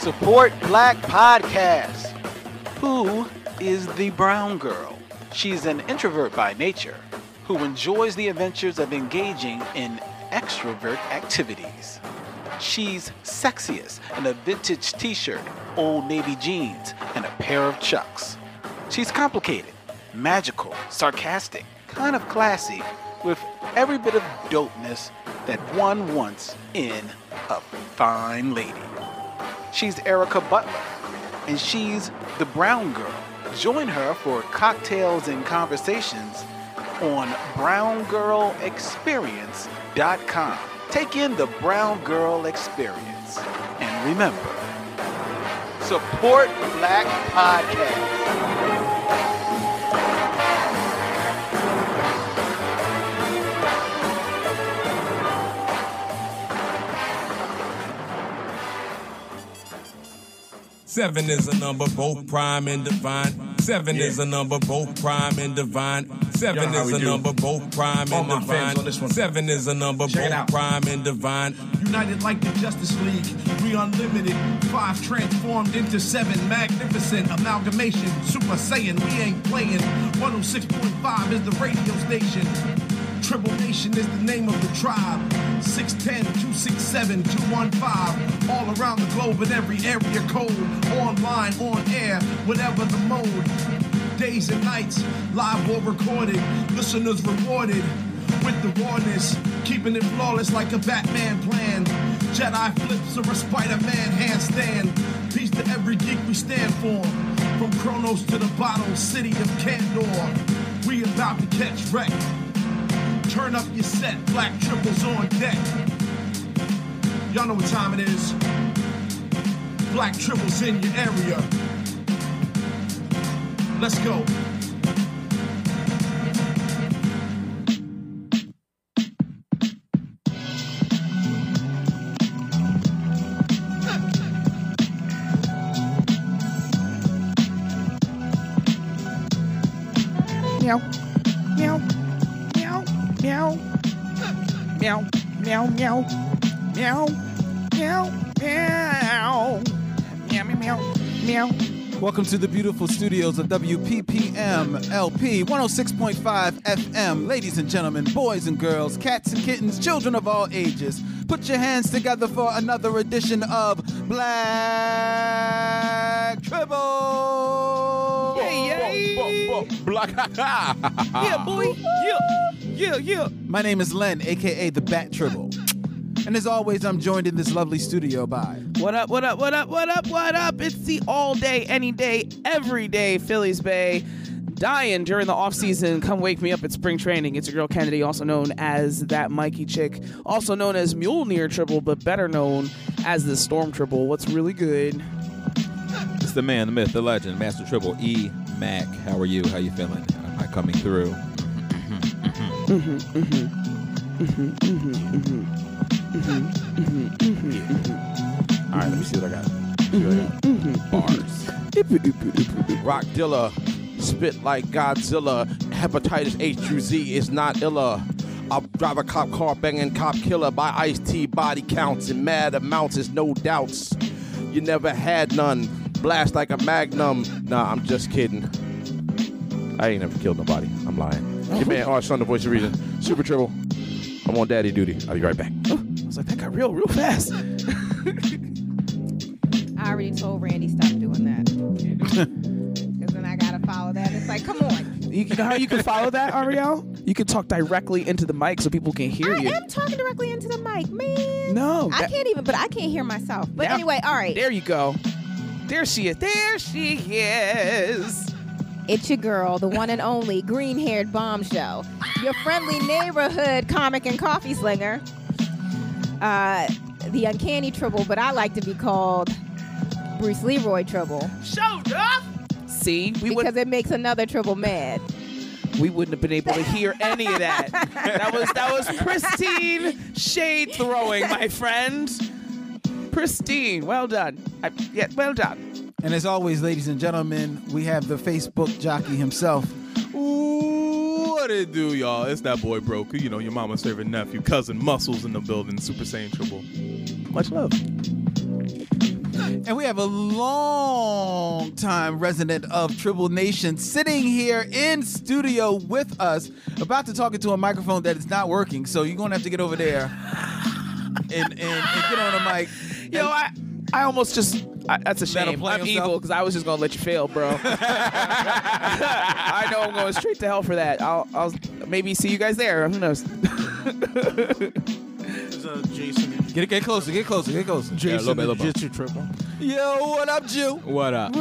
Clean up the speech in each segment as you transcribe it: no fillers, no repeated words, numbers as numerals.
Support Black Podcast. Who is the brown girl? She's an introvert by nature who enjoys the adventures of engaging in extrovert activities. She's sexiest in a vintage t-shirt, old navy jeans, and a pair of chucks. She's complicated, magical, sarcastic, kind of classy, with every bit of dopeness that one wants in a fine lady. She's Erica Butler, and she's the brown girl. Join her for cocktails and conversations on browngirlexperience.com. Take in the brown girl experience. And remember, support Black Podcasts. Seven is a number, both prime and divine. Seven is a number, both prime and divine. Seven is a number, both prime and divine. Seven is a number, both prime and divine. United like the Justice League, we unlimited. Five transformed into seven, magnificent amalgamation. Super Saiyan, we ain't playing. 106.5 is the radio station. Tribble Nation is the name of the tribe. 610-267-215. All around the globe in every area code. Online, on air, whatever the mode. Days and nights, live or recorded. Listeners rewarded with the rawness. Keeping it flawless like a Batman plan. Jedi flips or a Spider-Man handstand. Peace to every geek we stand for. From Kronos to the bottle, city of Kandor. We about to catch wreck. Turn up your set, Black Tribbles on deck. Y'all know what time it is. Black Tribbles in your area. Let's go. Meow, meow, meow, meow, meow, meow, meow, meow, meow. Welcome to the beautiful studios of WPPM LP 106.5 FM. Ladies and gentlemen, boys and girls, cats and kittens, children of all ages, put your hands together for another edition of Black Tribble. Hey, yeah, Black. Yeah, boy. Yeah. Yeah, yeah. My name is Len, a.k.a. the Bat Tribble. And as always, I'm joined in this lovely studio by... What up, what up, what up, what up, what up? It's the all day, any day, every day Phillies Bay. Dying during the offseason, come wake me up at spring training. It's your girl Kennedy, also known as that Mikey chick, also known as Mjolnir Tribble, but better known as the Storm Tribble. What's really good? It's the man, the myth, the legend, Master Tribble, E. Mac. How are you? How you feeling? I'm not coming through. All right, let me see what I got. Bars. Rockdilla, spit like Godzilla. Hepatitis H through Z is not illa. I'll drive a cop car, banging cop killer. By Ice-T, body counts and mad amounts is no doubts. You never had none. Blast like a magnum. Nah, I'm just kidding. I ain't never killed nobody. I'm lying. Your man, our son, the voice of reason, Super Tribble. I'm on daddy duty. I'll be right back. I was like, that got real fast. I already told Randy, stop doing that. Because then I got to follow that. It's like, come on. You know how you can follow that, Ariel? You can talk directly into the mic so people can hear you. I am talking directly into the mic, man. No. I can't hear myself. But now, anyway, all right. There you go. There she is. There she is. It's your girl, the one and only green-haired bombshell, your friendly neighborhood comic and coffee slinger, the Uncanny Tribble, but I like to be called Bruce Leroy Tribble. Show up! See? Because it makes another Tribble mad. We wouldn't have been able to hear any of that. That was pristine shade throwing, my friend. Pristine. Well done. Well done. And as always, ladies and gentlemen, we have the Facebook jockey himself. Ooh, what it do, y'all? It's that boy, Broke. You know, your mama serving nephew, cousin, muscles in the building, Super Saiyan Tribble. Much love. And we have a long-time resident of Tribble Nation sitting here in studio with us, about to talk into a microphone that is not working. So you're going to have to get over there and get on the mic. Yo, I almost just... that's a shame. I'm evil because I was just gonna let you fail, bro. I know I'm going straight to hell for that. I'll maybe see you guys there. Who knows? Jason, get closer. Jason, get your Tribble. Yo, what up, Jew? What up?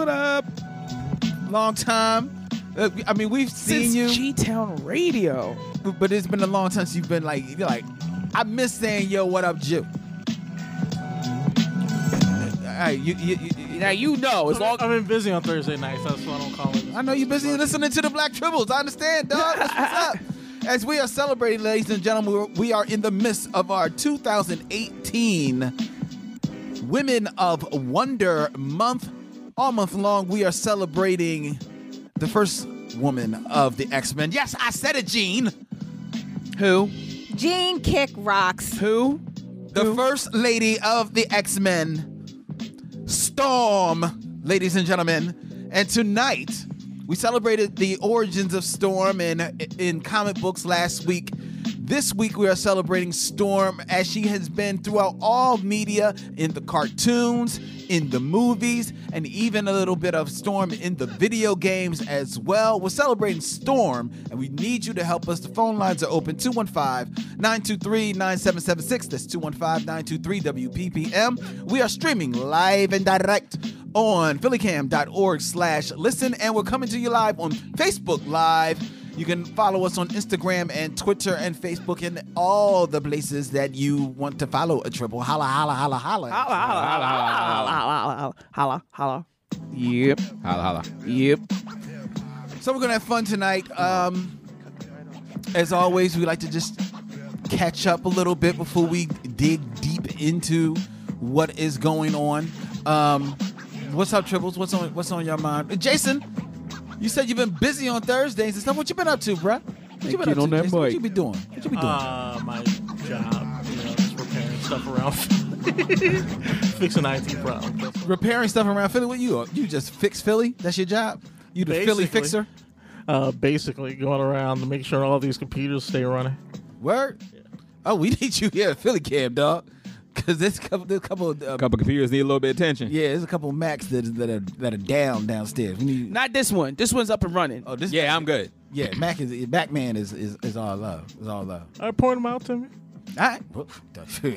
Long time. I mean, we've seen you. G-Town Radio. But it's been a long time since you've been like. I miss saying, yo, what up, Jew? Hey, now you know. I've been busy on Thursday nights, so that's why I don't call it. I know you're busy listening to the Black Tribbles. I understand, dog. That's what's up. As we are celebrating, ladies and gentlemen, we are in the midst of our 2018 Women of Wonder Month. All month long, we are celebrating the first woman of the X-Men. Yes, I said it, Jean. Who? Jean Kick Rocks. Who? The first lady of the X-Men. Storm, ladies and gentlemen. And tonight, we celebrated the origins of Storm in comic books last week. This week, we are celebrating Storm as she has been throughout all media, in the cartoons, in the movies, and even a little bit of Storm in the video games as well. We're celebrating Storm, and we need you to help us. The phone lines are open, 215-923-9776. That's 215-923-WPPM. We are streaming live and direct on phillycam.org/listen, and we're coming to you live on Facebook Live. You can follow us on Instagram and Twitter and Facebook and all the places that you want to follow a Tribble. Holla, holla, holla, holla. Holla, holla, holla, holla, holla, holla, holla, holla. Yep. Holla, holla. Yep. So we're going to have fun tonight. As always, we like to just catch up a little bit before we dig deep into what is going on. What's up, Tribbles? What's on your mind? Jason. You said you've been busy on Thursdays and stuff. What you been up to, bruh? What you be doing? My job. Just repairing stuff around Philly. Fixing IT problems. Repairing stuff around Philly? What you are? You just fix Philly? That's your job? You the Philly fixer? Basically going around to make sure all these computers stay running. Word? Yeah. Oh, we need you here at Philly Cam, dog. Because there's a couple computers need a little bit of attention. Yeah, there's a couple of Macs that are downstairs. We need... Not this one. This one's up and running. Oh, this. Yeah, I'm good. Yeah, Mac man is all love. It's all love. All right, point them out to me. All right.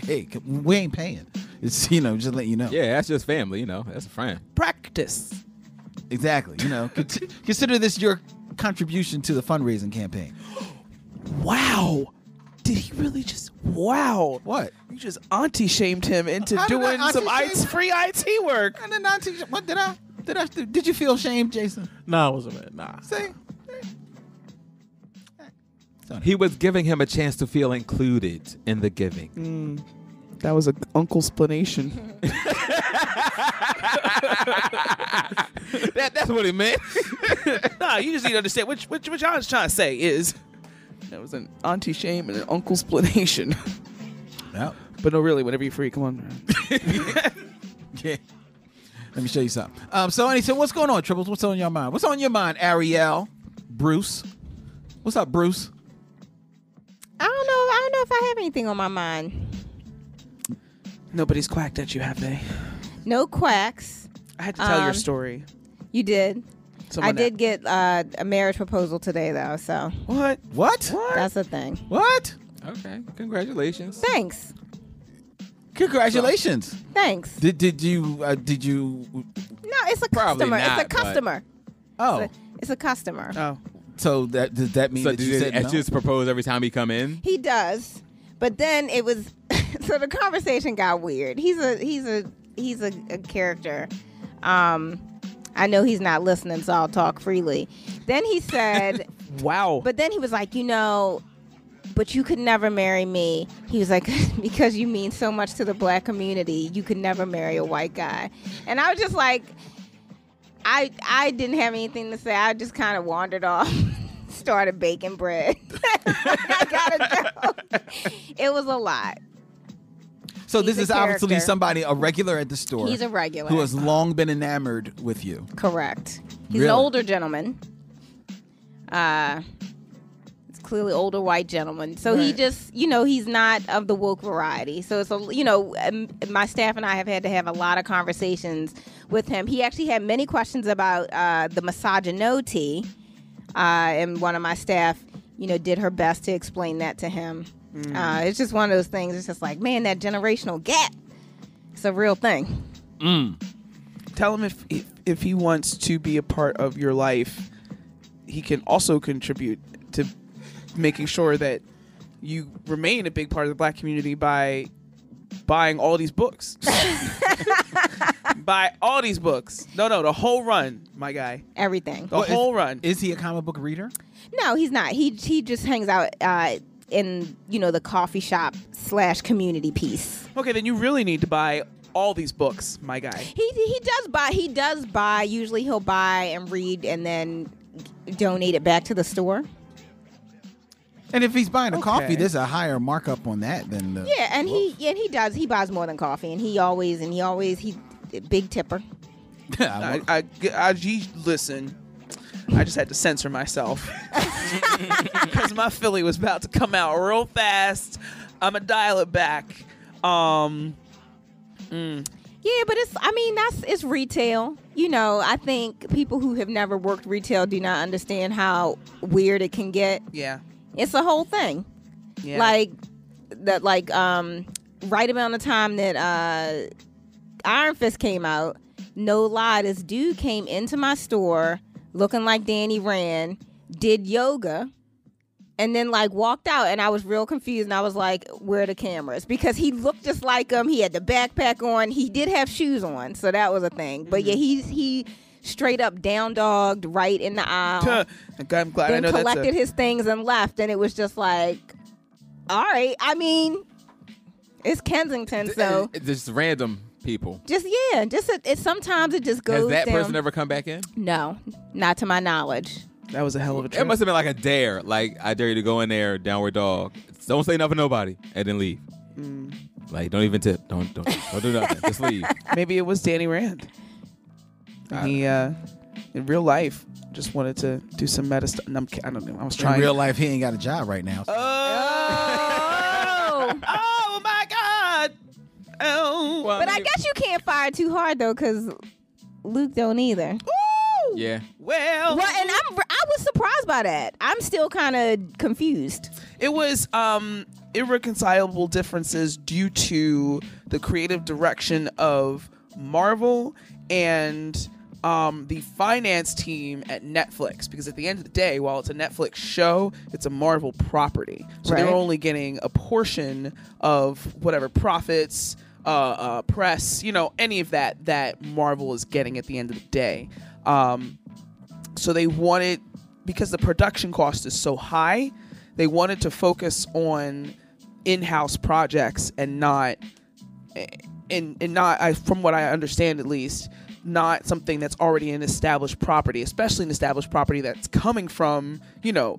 Hey, we ain't paying. It's just letting you know. Yeah, that's just family. That's a friend. Practice. Exactly. Consider this your contribution to the fundraising campaign. Wow. Did he really just... Wow. What? You just auntie-shamed him into doing some free IT work. And then what did I? Did you feel ashamed, Jason? No, I wasn't mad. Nah. See? He was giving him a chance to feel included in the giving. That was an uncle-splanation. That's what he meant. No, you just need to understand what I was trying to say is... That was an auntie shame and an uncle splanation. Yep. But no, really, whenever you're free, come on. Yeah. Let me show you something. So what's going on, Tribbles? What's on your mind? What's on your mind, Ariel? Bruce? What's up, Bruce? I don't know if I have anything on my mind. Nobody's quacked at you, have they? No quacks. I had to tell your story. You did. I did get a marriage proposal today, though. So what? That's a thing. What? Okay. Congratulations. Thanks. Congratulations. Thanks. Did you? No, it's a customer. It's a customer. Oh. So does that mean? So does he just propose every time he come in? He does, but then it was. So the conversation got weird. He's a character. I know he's not listening, so I'll talk freely. Then he said... Wow. But then he was like, but you could never marry me. He was like, because you mean so much to the black community, you could never marry a white guy. And I was just like, I didn't have anything to say. I just kind of wandered off, started baking bread. I gotta go. It was a lot. So he's this is obviously somebody, a regular at the store. He's a regular. Who has long been enamored with you. Correct. He's really? An older gentleman. It's clearly older white gentleman. So right. He just, you know, he's not of the woke variety. So it's, you know, my staff and I have had to have a lot of conversations with him. He actually had many questions about the misogynote. And one of my staff, you know, did her best to explain that to him. Mm. It's just one of those things. It's just like, man, that generational gap. It's a real thing. Mm. Tell him if he wants to be a part of your life, he can also contribute to making sure that you remain a big part of the black community by buying all these books. Buy all these books. No, the whole run, my guy. Everything. The whole run. Is he a comic book reader? No, he's not. He just hangs out in, you know, the coffee shop / community piece. Okay, then you really need to buy all these books, my guy. He does buy. Usually he'll buy and read and then donate it back to the store. And if he's buying a coffee, there's a higher markup on that than the he does. He buys more than coffee, and he always big tipper. Listen, I just had to censor myself because my Philly was about to come out real fast. I'm gonna dial it back. Yeah, but it's retail. You know, I think people who have never worked retail do not understand how weird it can get. Yeah, it's a whole thing. Yeah, right around the time that Iron Fist came out, no lie, this dude came into my store looking like Danny Rand, did yoga, and then walked out, and I was real confused, and I was like, where are the cameras? Because he looked just like him. He had the backpack on. He did have shoes on, so that was a thing. But yeah, he straight up down dogged right in the aisle. I'm glad then I know collected his things and left, and it was just like, all right, it's Kensington, so just random people. Sometimes it just goes. Has that person ever come back in? No, not to my knowledge. That was a hell of a trip. It must have been like a dare. Like, I dare you to go in there, downward dog. Don't say nothing to nobody, and then leave. Mm. Like, don't even tip. Don't do nothing. Just leave. Maybe it was Danny Rand. He, in real life, just wanted to do some meta stuff. No, I don't know. I was trying. In real life, he ain't got a job right now. Oh. Oh my God. Oh. Well, but I guess you can't fire too hard though, because Luke don't either. Ooh. Yeah. Well, and I was surprised by that. I'm still kind of confused. It was irreconcilable differences due to the creative direction of Marvel and the finance team at Netflix, because at the end of the day, while it's a Netflix show, it's a Marvel property, so right. They're only getting a portion of whatever profits, press, any of that Marvel is getting at the end of the day. So they wanted, because the production cost is so high, they wanted to focus on in-house projects and not, from what I understand at least, not something that's already an established property, especially an established property that's coming from, a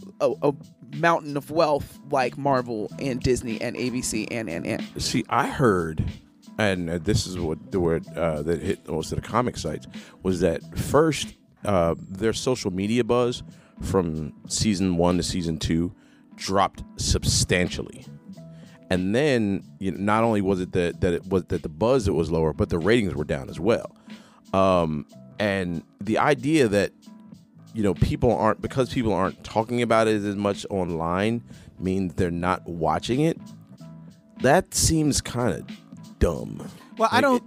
mountain of wealth like Marvel and Disney and ABC and. See, I heard, and this is what the word that hit most of the comic sites, was that first their social media buzz from season 1 to season 2 dropped substantially. And then not only was it that the buzz was lower, but the ratings were down as well. And the idea that, because people aren't talking about it as much online means they're not watching it. That seems kind of dumb. Well,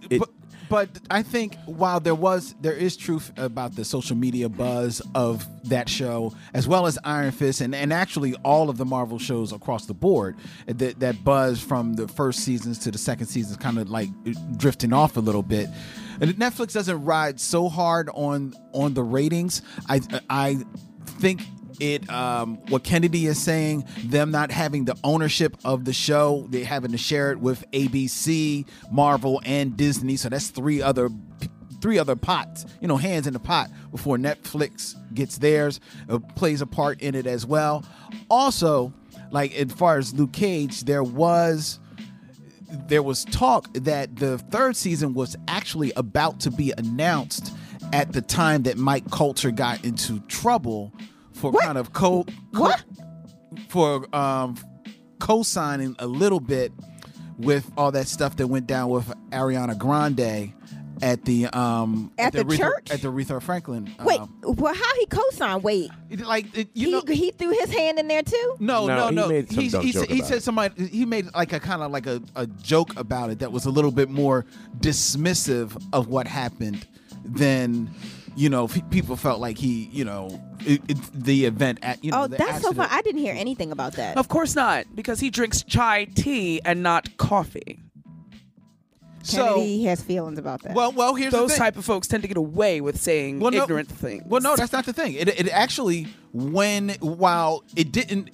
but I think while there is truth about the social media buzz of that show, as well as Iron Fist and actually all of the Marvel shows across the board, that buzz from the first seasons to the second seasons kind of drifting off a little bit. And Netflix doesn't ride so hard on the ratings. I think it what Kennedy is saying, them not having the ownership of the show, they having to share it with ABC, Marvel, and Disney. So that's three other pots, hands in the pot before Netflix gets theirs. It plays a part in it as well. Also, as far as Luke Cage, there was there was talk that the third season was actually about to be announced at the time that Mike Coulter got into trouble for kind of co-signing a little bit with all that stuff that went down with Ariana Grande at the Aretha Franklin. Wait, well, how he co-signed? Wait, like he threw his hand in there too. No. He made like a kind of like a joke about it that was a little bit more dismissive of what happened than people felt like he the event at the that's accident. So fun. I didn't hear anything about that. Of course not, because he drinks chai tea and not coffee. Kennedy has feelings about that. Well, here's the thing. Those type of folks tend to get away with saying ignorant things. Well, no, that's not the thing. It actually, while it didn't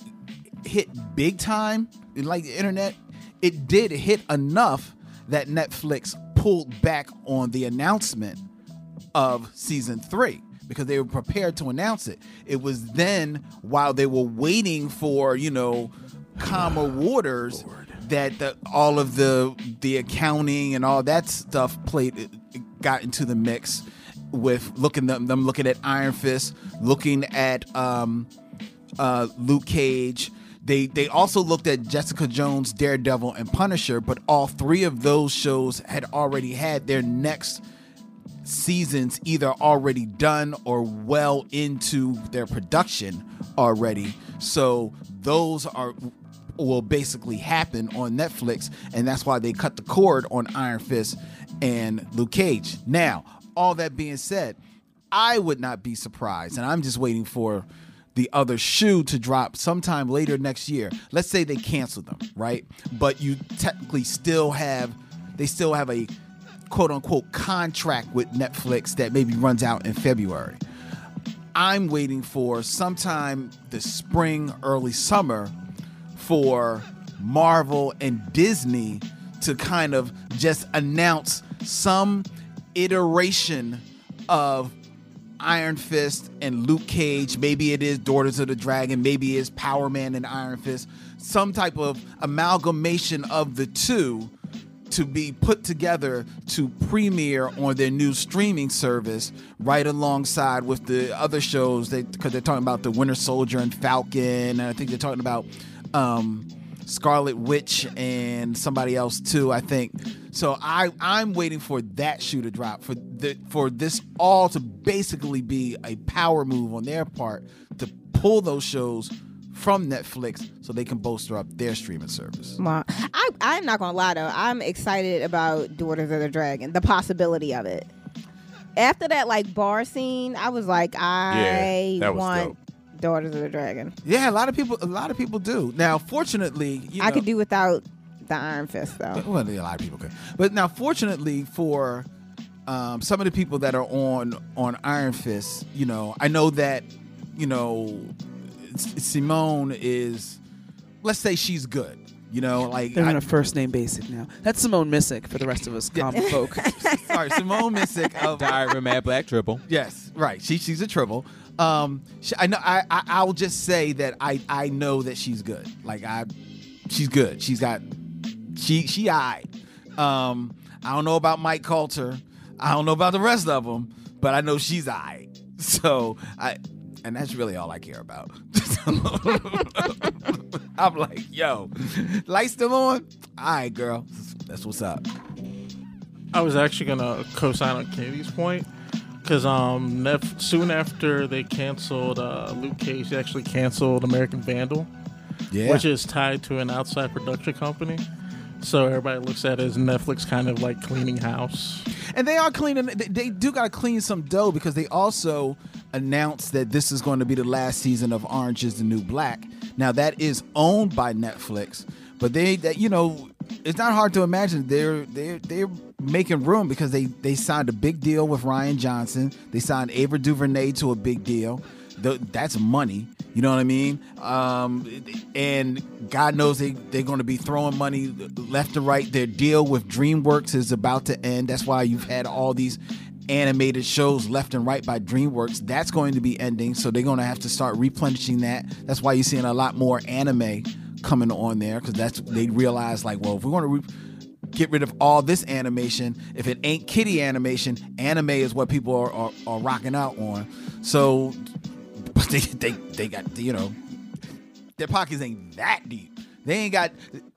hit big time, like the internet, it did hit enough that Netflix pulled back on the announcement of season 3 because they were prepared to announce it. It was then, while they were waiting for, calmer waters... Lord. That all of the accounting and all that stuff got into the mix with them looking at Iron Fist, looking at Luke Cage. They also looked at Jessica Jones, Daredevil, and Punisher, but all three of those shows had already had their next seasons either already done or well into their production already. So those will basically happen on Netflix, and that's why they cut the cord on Iron Fist and Luke Cage. Now, all that being said, I would not be surprised, and I'm just waiting for the other shoe to drop sometime later next year. Let's say they cancel them, right? But you technically still have a quote-unquote contract with Netflix that maybe runs out in February. I'm waiting for sometime this spring, early summer, for Marvel and Disney to kind of just announce some iteration of Iron Fist and Luke Cage. Maybe it is Daughters of the Dragon. Maybe it's Power Man and Iron Fist. Some type of amalgamation of the two to be put together to premiere on their new streaming service right alongside with the other shows. Because they're talking about the Winter Soldier and Falcon. And I think they're talking about Scarlet Witch and somebody else too, I think. So I'm waiting for that shoe to drop, for this all to basically be a power move on their part to pull those shows from Netflix so they can bolster up their streaming service. I'm not gonna lie though, I'm excited about Daughters of the Dragon, the possibility of it. After that bar scene, I was like, I want Daughters of the Dragon. Yeah, a lot of people do. Now, fortunately, I could do without the Iron Fist, though. Well, a lot of people could. But now, fortunately, for some of the people that are on Iron Fist, I know that, Simone is, let's say she's good. They're on a first name basis now. That's Simone Missick for the rest of us common folk. Sorry, Simone Missick of Diary of Mad Black Tribble. Yes, right. She's a Tribble. I know. I'll just say that I know that she's good. She's good. She's got she. I don't know about Mike Coulter. I don't know about the rest of them, but I know she's aight. So and that's really all I care about. I'm like, yo, lights still on? All right, girl. That's what's up. I was actually gonna co-sign on Katie's point. Because soon after they canceled Luke Cage, they actually canceled American Vandal, which is tied to an outside production company. So everybody looks at it as Netflix kind of like cleaning house. And they are cleaning. They do got to clean some dough because they also announced that this is going to be the last season of Orange is the New Black. Now, that is owned by Netflix, but it's not hard to imagine they're making room because they signed a big deal with Rian Johnson. They signed Ava DuVernay to a big deal. That's money. You know what I mean? And God knows they're going to be throwing money left to right. Their deal with DreamWorks is about to end. That's why you've had all these animated shows left and right by DreamWorks. That's going to be ending, so they're going to have to start replenishing that. That's why you're seeing a lot more anime coming on there, because that's they realize, if we're going to get rid of all this animation. If it ain't kitty animation, anime is what people are rocking out on. So, but they got, you know, their pockets ain't that deep. They ain't got,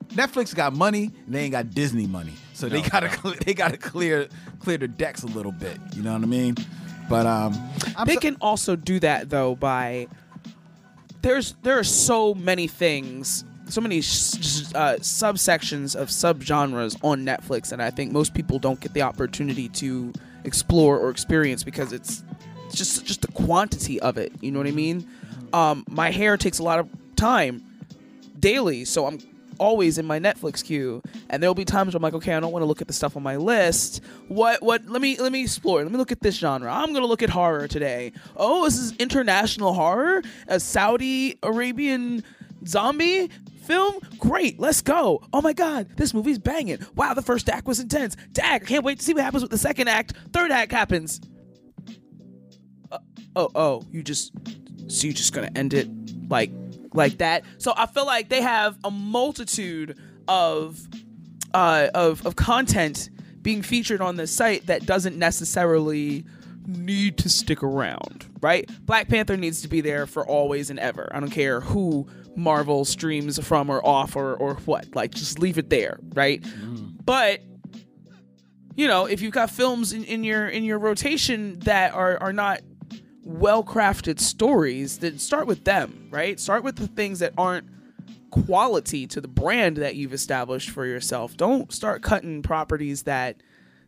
Netflix got money, and they ain't got Disney money. So they gotta clear the decks a little bit. You know what I mean? But they can also do that though by there are so many things, so many subsections of subgenres on Netflix, and I think most people don't get the opportunity to explore or experience because it's just the quantity of it. You know what I mean? My hair takes a lot of time daily, so I'm always in my Netflix queue, and there'll be times where I'm like, okay, I don't want to look at the stuff on my list. What let me explore. Let me look at this genre. I'm gonna look at horror today. Oh, this is international horror? A Saudi Arabian zombie film? Great, let's go. Oh my god, this movie's banging. Wow, the first act was intense. Dag, I can't wait to see what happens with the second act. Third act happens. You're just gonna end it like that. So I feel like they have a multitude of content being featured on the site that doesn't necessarily need to stick around, right? Black Panther needs to be there for always and ever. I don't care who Marvel streams from or off or what. Like, just leave it there, right? Mm. But you know, if you've got films in your rotation that are not well-crafted stories, then start with them, right? Start with the things that aren't quality to the brand that you've established for yourself. Don't start cutting properties that,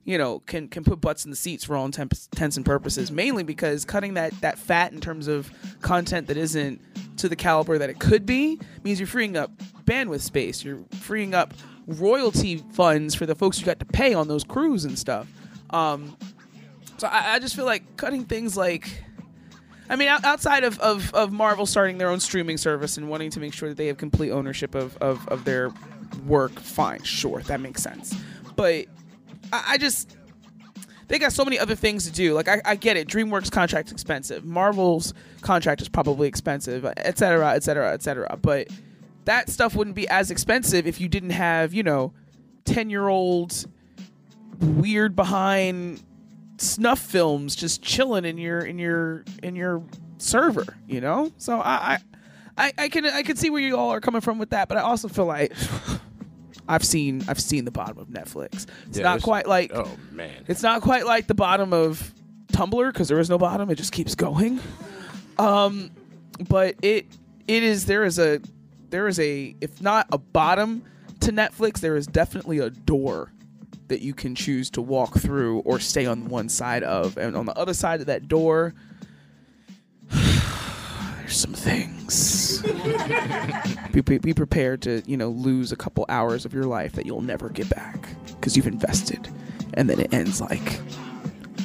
you know, can put butts in the seats for all intents and purposes, mainly because cutting that fat in terms of content that isn't to the caliber that it could be means you're freeing up bandwidth space. You're freeing up royalty funds for the folks you got to pay on those crews and stuff. So I just feel like cutting things like... I mean, outside of Marvel starting their own streaming service and wanting to make sure that they have complete ownership of their work, fine, sure, that makes sense. But I just... They got so many other things to do. Like, I get it. DreamWorks' contract's expensive. Marvel's contract is probably expensive, et cetera, et cetera, et cetera. But that stuff wouldn't be as expensive if you didn't have, you know, 10-year-old weird behind... snuff films just chilling in your server, you know? So I can see where you all are coming from with that, but I also feel like I've seen the bottom of Netflix. It's not quite like, oh man, it's not quite like the bottom of Tumblr, because there is no bottom, it just keeps going. But there is a if not a bottom to Netflix, there is definitely a door that you can choose to walk through or stay on one side of. And on the other side of that door, there's some things. Be prepared to, you know, lose a couple hours of your life that you'll never get back because you've invested. And then it ends like,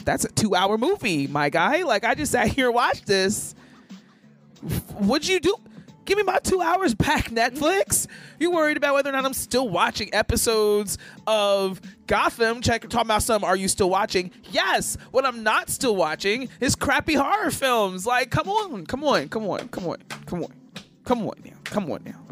that's a 2-hour movie, my guy. Like, I just sat here and watched this. What'd you do? Give me my 2 hours back, Netflix. You worried about whether or not I'm still watching episodes of Gotham. Talking about some, are you still watching? Yes. What I'm not still watching is crappy horror films. Like, come on now.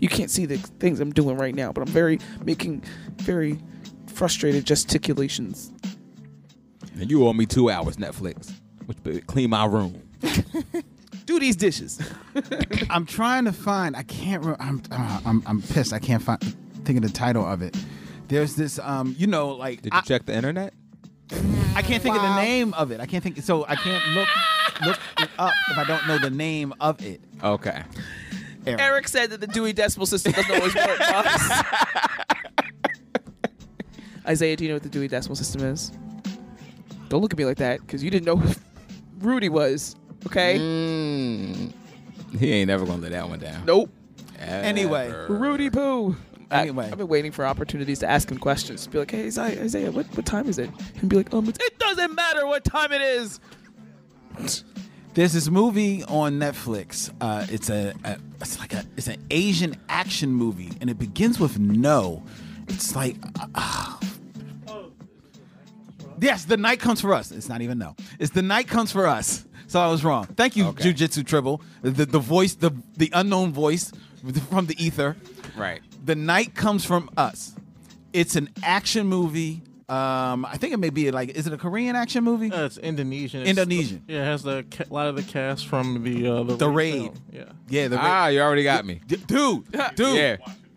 You can't see the things I'm doing right now, but I'm making very frustrated gesticulations. And you owe me 2 hours, Netflix. Which better clean my room. Do these dishes. I'm trying to find. I can't. I'm pissed. I can't find. Think of the title of it. There's this. You know, like. Did you check the internet? I can't think of the name of it. I can't think. So I can't look it up if I don't know the name of it. Okay. Eric said that the Dewey Decimal System doesn't always work. Isaiah, do you know what the Dewey Decimal System is? Don't look at me like that, because you didn't know who Rudy was. Okay. Mm. He ain't never gonna let that one down. Nope. Ever. Anyway, Rudy Pooh. Anyway, I've been waiting for opportunities to ask him questions. Be like, hey Isaiah, what time is it? And be like, it doesn't matter what time it is. There's this movie on Netflix. It's an Asian action movie, and it begins with no. It's like. Yes, The Night Comes for Us. It's not even no. It's The Night Comes for Us. So I was wrong. Thank you, okay. Jiu-Jitsu Tribble. The voice, the unknown voice from the ether. Right. The Night Comes from Us. It's an action movie. I think it may be like, is it a Korean action movie? It's Indonesian. Yeah, it has a lot of the cast from the Raid. Yeah. Yeah, The Raid. Ah, you already got me. Dude. Yeah.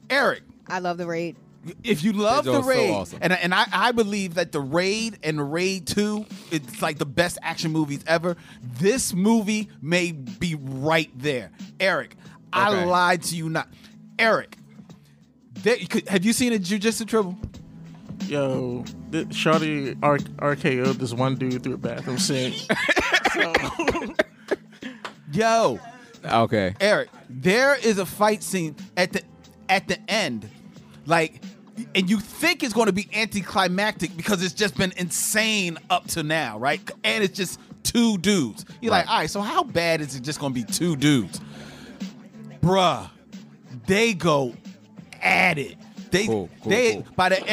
Eric. I love The Raid. If you love The Raid, so awesome. and I believe that The Raid and Raid 2, it's like the best action movies ever. This movie may be right there. Eric, okay. I lied to you not. Eric, have you seen a Jiu-Jitsu Tribble? Yo, Shawty RKO'd this one dude through a bathroom sink. Yo. Okay. Eric, there is a fight scene at the end. Like, and you think it's going to be anticlimactic because it's just been insane up to now, right? And it's just two dudes. You're right. Like, all right, so how bad is it just going to be two dudes? Bruh, they go at it. Cool. By the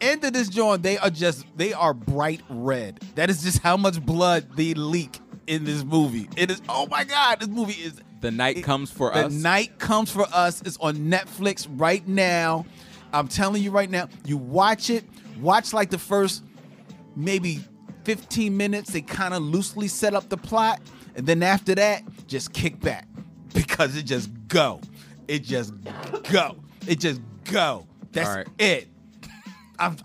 end of this joint, they are bright red. That is just how much blood they leak in this movie. It is, oh my God, this movie is. The Night Comes for Us. The Night Comes for Us is on Netflix right now. I'm telling you right now, you watch it. Watch like the first maybe 15 minutes. They kind of loosely set up the plot. And then after that, just kick back because it just go. It just go. It just go. That's right. It. I'm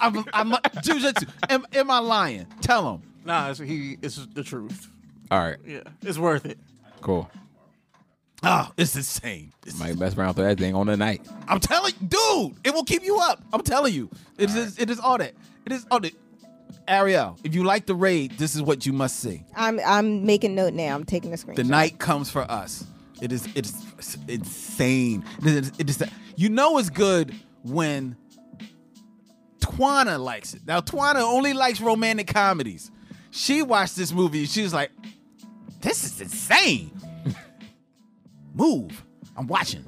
Jiu-Jitsu. Am I lying? Tell him. Nah, it's the truth. All right. Yeah, it's worth it. Cool. Oh, it's insane. My best round for that thing on the night. I'm telling you, dude, it will keep you up. I'm telling you. It is all that. Ariel, if you like The Raid, this is what you must see. I'm making note now. I'm taking a screenshot. The Night Comes for Us. It's insane. It is, you know it's good when Twana likes it. Now, Twana only likes romantic comedies. She watched this movie and she was like, this is insane. Move. I'm watching.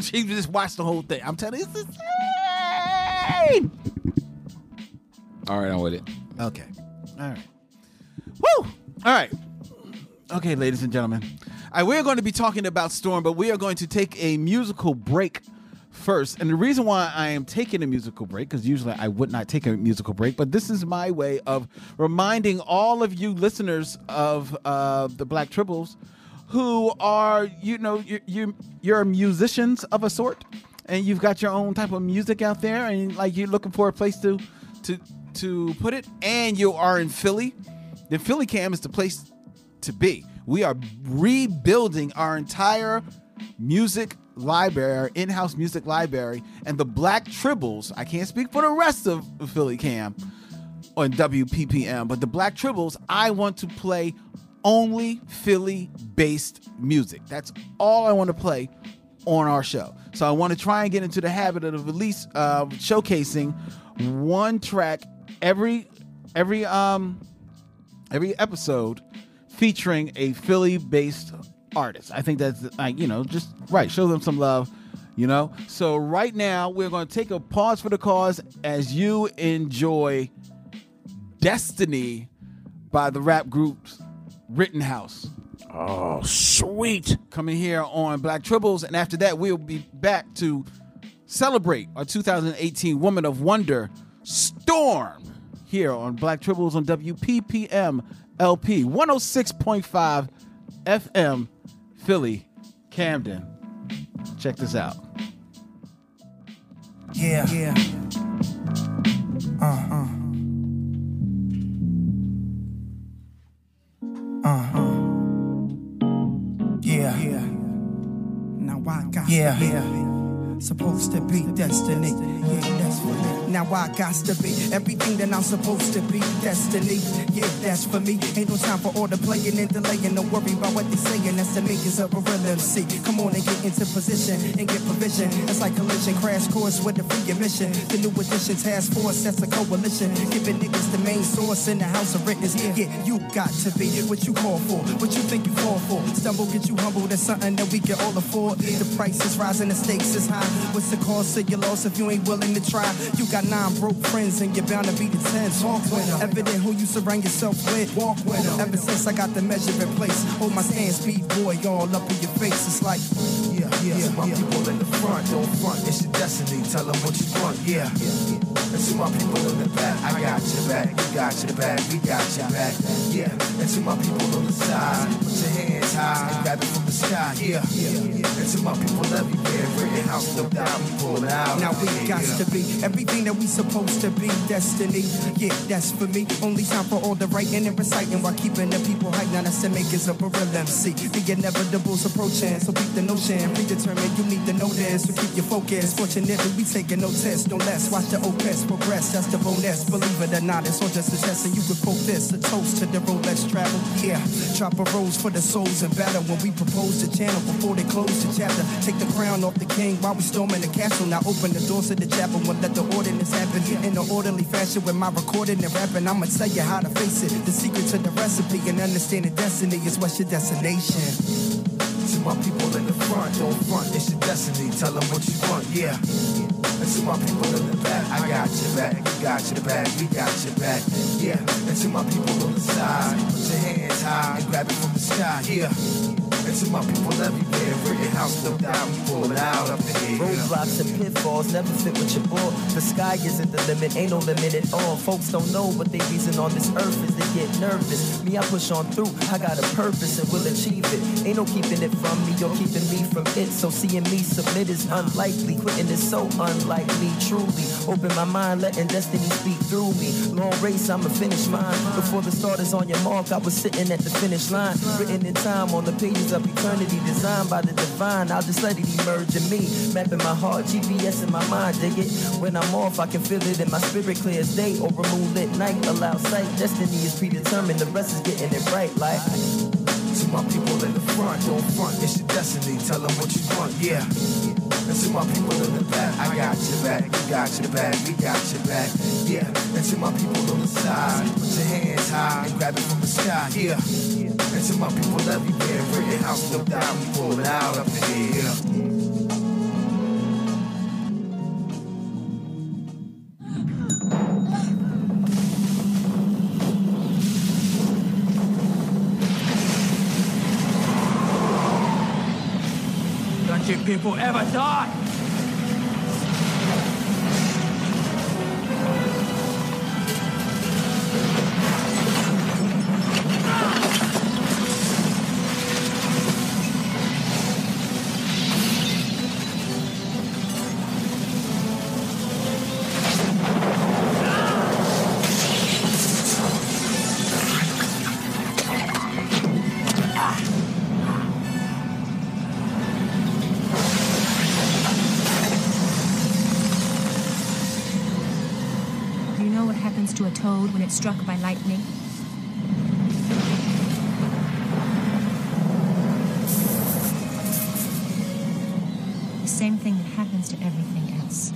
She just watched the whole thing. I'm telling you, it's insane. All right, I'm with it. Okay. All right. Woo! All right. Okay, ladies and gentlemen. We're going to be talking about Storm, but we are going to take a musical break first. And the reason why I am taking a musical break, because usually I would not take a musical break, but this is my way of reminding all of you listeners of the Black Tribbles who are, you know, you're musicians of a sort, and you've got your own type of music out there, and like you're looking for a place to put it, and you are in Philly. The Philly Cam is the place to be. We are rebuilding our entire music library, our in-house music library, and the Black Tribbles. I can't speak for the rest of Philly Cam on WPPM, but the Black Tribbles, I want to play only Philly-based music. That's all I want to play on our show. So I want to try and get into the habit of at least showcasing one track every episode featuring a Philly-based artist. I think that's like, you know, just right. Show them some love, you know. So right now we're going to take a pause for the cause as you enjoy "Destiny" by the rap groups. Rittenhouse. Oh, sweet. Coming here on Black Tribbles. And after that, we'll be back to celebrate our 2018 Woman of Wonder, Storm, here on Black Tribbles on WPPM LP 106.5 FM, Philly, Camden. Check this out. Yeah. Yeah. Uh-huh. Yeah. Yeah. Now I got supposed to be destiny. Yeah, that's for me. Now I got to be everything that I'm supposed to be. Destiny. Yeah, that's for me. Ain't no time for all the playing and delaying. Don't worry about what they saying. That's the makings of a real MC. Come on and get into position and get provision. It's like collision, crash course with a free admission. The new edition task force, that's a coalition. Giving niggas the main source in the house of witness. Yeah, you got to be what you call for, what you think you fall for. Stumble, get you humble. That's something that we can all afford. The price is rising, the stakes is high. What's the cost of your loss if you ain't willing to try? You got got 9 broke friends, and you're bound to be the 10th. Talk with them. Evident who you surround yourself with. Walk with them. Ever since I got the measure in place, hold my stance, beat boy, all up in your face. It's like, yeah. My people in the front, don't front. It's your destiny. Tell them what you want. Yeah. And to my people in the back, I got your back. You got your back. We got your back. Yeah. And to my people on the side, put your hands high and grab it from the sky. Yeah. And to my people everywhere, bring your house, no doubt. We pull it out. Now we got to be everything that we supposed to be. Destiny. Yeah, that's for me. Only time for all the writing and reciting while keeping the people hype. Now that's the makers of a real MC. The inevitable's approaching, so keep the notion. Predetermined, you need to know this, so keep your focus. Fortunately, we taking no tests, no less. Watch the OPS progress, that's the bonus. Believe it or not, it's all just a test. And you could quote this, a toast to the Rolex Travel. Yeah, chop a rose for the souls in battle. When we propose the channel before they close the chapter, take the crown off the king while we storming the castle. Now open the doors of the chapel and let the ordinance happen in an orderly fashion. With my recording and rapping, I'ma tell you how to face it. The secret to the recipe and understanding destiny is what's your destination. To my people in the front, don't front, it's your destiny, tell them what you want, And to my people in the back, I got your back, you got your back, we got your back, And to my people on the side, put your hands high and grab it from the sky, And to my people everywhere, bring your house, no doubt, we pull it out up in here. Roadblocks and pitfalls never fit with your ball. The sky isn't the limit, ain't no limit at all. Folks don't know what they reason on this earth is, they get nervous. Me, I push on through, I got a purpose and will achieve it. Ain't no keeping it from me, you're keeping me from it. So seeing me submit is unlikely, quitting is so unlikely, truly. Open my mind, letting destiny speak through me. Long race, I'ma finish mine. Before the start is on your mark, I was sitting at the finish line. Written in time on the pages of eternity, designed by the divine. I'll just let it emerge in me. Mapping my heart, GPS in my mind, dig it. When I'm off, I can feel it in my spirit, clear as day. Over moonlit night, allow sight. Destiny is predetermined, the rest is getting it right. Like, to my people in the front, don't front, it's your destiny, tell them what you want, And to my people in the back, I got your back, you got your back, we got your back, And to my people on the side, put your hands high and grab it from the sky, And to my people everywhere, bring your house, no doubt, we pull it out up in here. People ever die. To a toad when it's struck by lightning. The same thing that happens to everything else.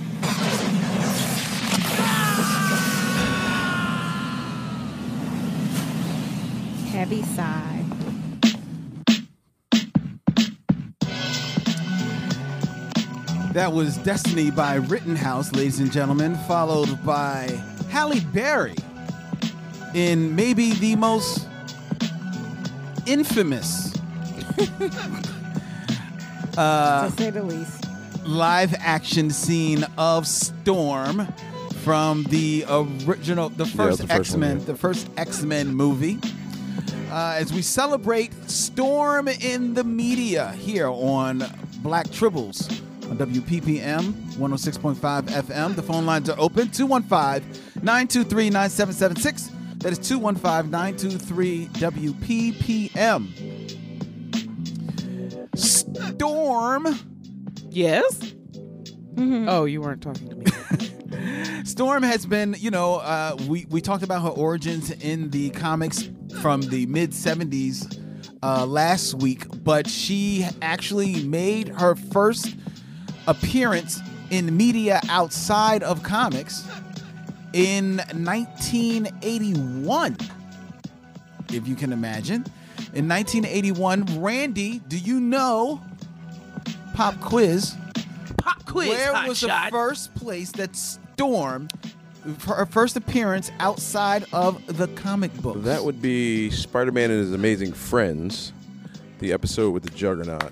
Heavy sigh. That was Destiny by Rittenhouse, ladies and gentlemen, followed by Halle Berry in maybe the most infamous to say the least live action scene of Storm from the original, the first X-Men movie, as we celebrate Storm in the media here on Black Tribbles on WPPM 106.5 FM. The phone lines are open, 215-923-9776. That is 215-923-WPPM. Storm. Yes? Mm-hmm. Oh, you weren't talking to me. Storm has been, we talked about her origins in the comics from the mid-'70s last week, but she actually made her first appearance in media outside of comics in 1981, if you can imagine. In 1981, Randy, do you know, pop quiz, where was the first place that Storm, her first appearance outside of the comic book. That would be Spider-Man and His Amazing Friends, the episode with the Juggernaut.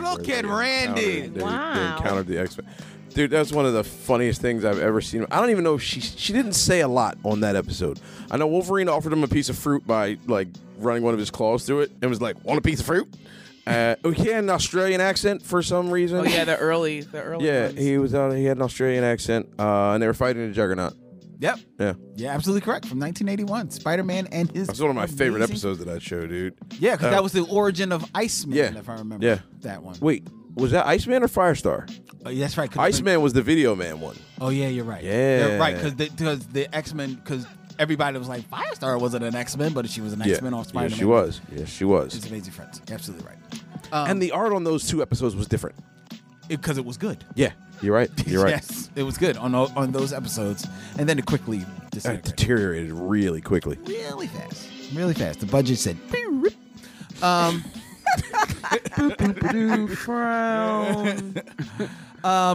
Look at Randy. They encountered the X-Men. Dude, that's one of the funniest things I've ever seen. I don't even know if she didn't say a lot on that episode. I know Wolverine offered him a piece of fruit by like running one of his claws through it and was like, "Want a piece of fruit?" He had an Australian accent for some reason. Oh yeah, the early. Yeah, ones. He was out. He had an Australian accent, and they were fighting a Juggernaut. Yep. Yeah. Yeah, absolutely correct. From 1981, Spider-Man and His. That's one of my favorite episodes of that show, dude. Yeah, because that was the origin of Iceman, if I remember that one. Wait, was that Iceman or Firestar? Oh, that's right. Iceman was the Video Man one. Oh yeah, you're right. Yeah, you're right, because the X-Men, because everybody was like, Firestar wasn't an X-Men, but she was an X-Men off Spider-Man. Yeah, she was. Yes, she was. It's Amazing Friends. Absolutely right. And the art on those two episodes was different. Because it was good. Yeah, you're right. You're right. Yes, it was good on those episodes, and then it quickly deteriorated really quickly, really fast, really fast. The budget said,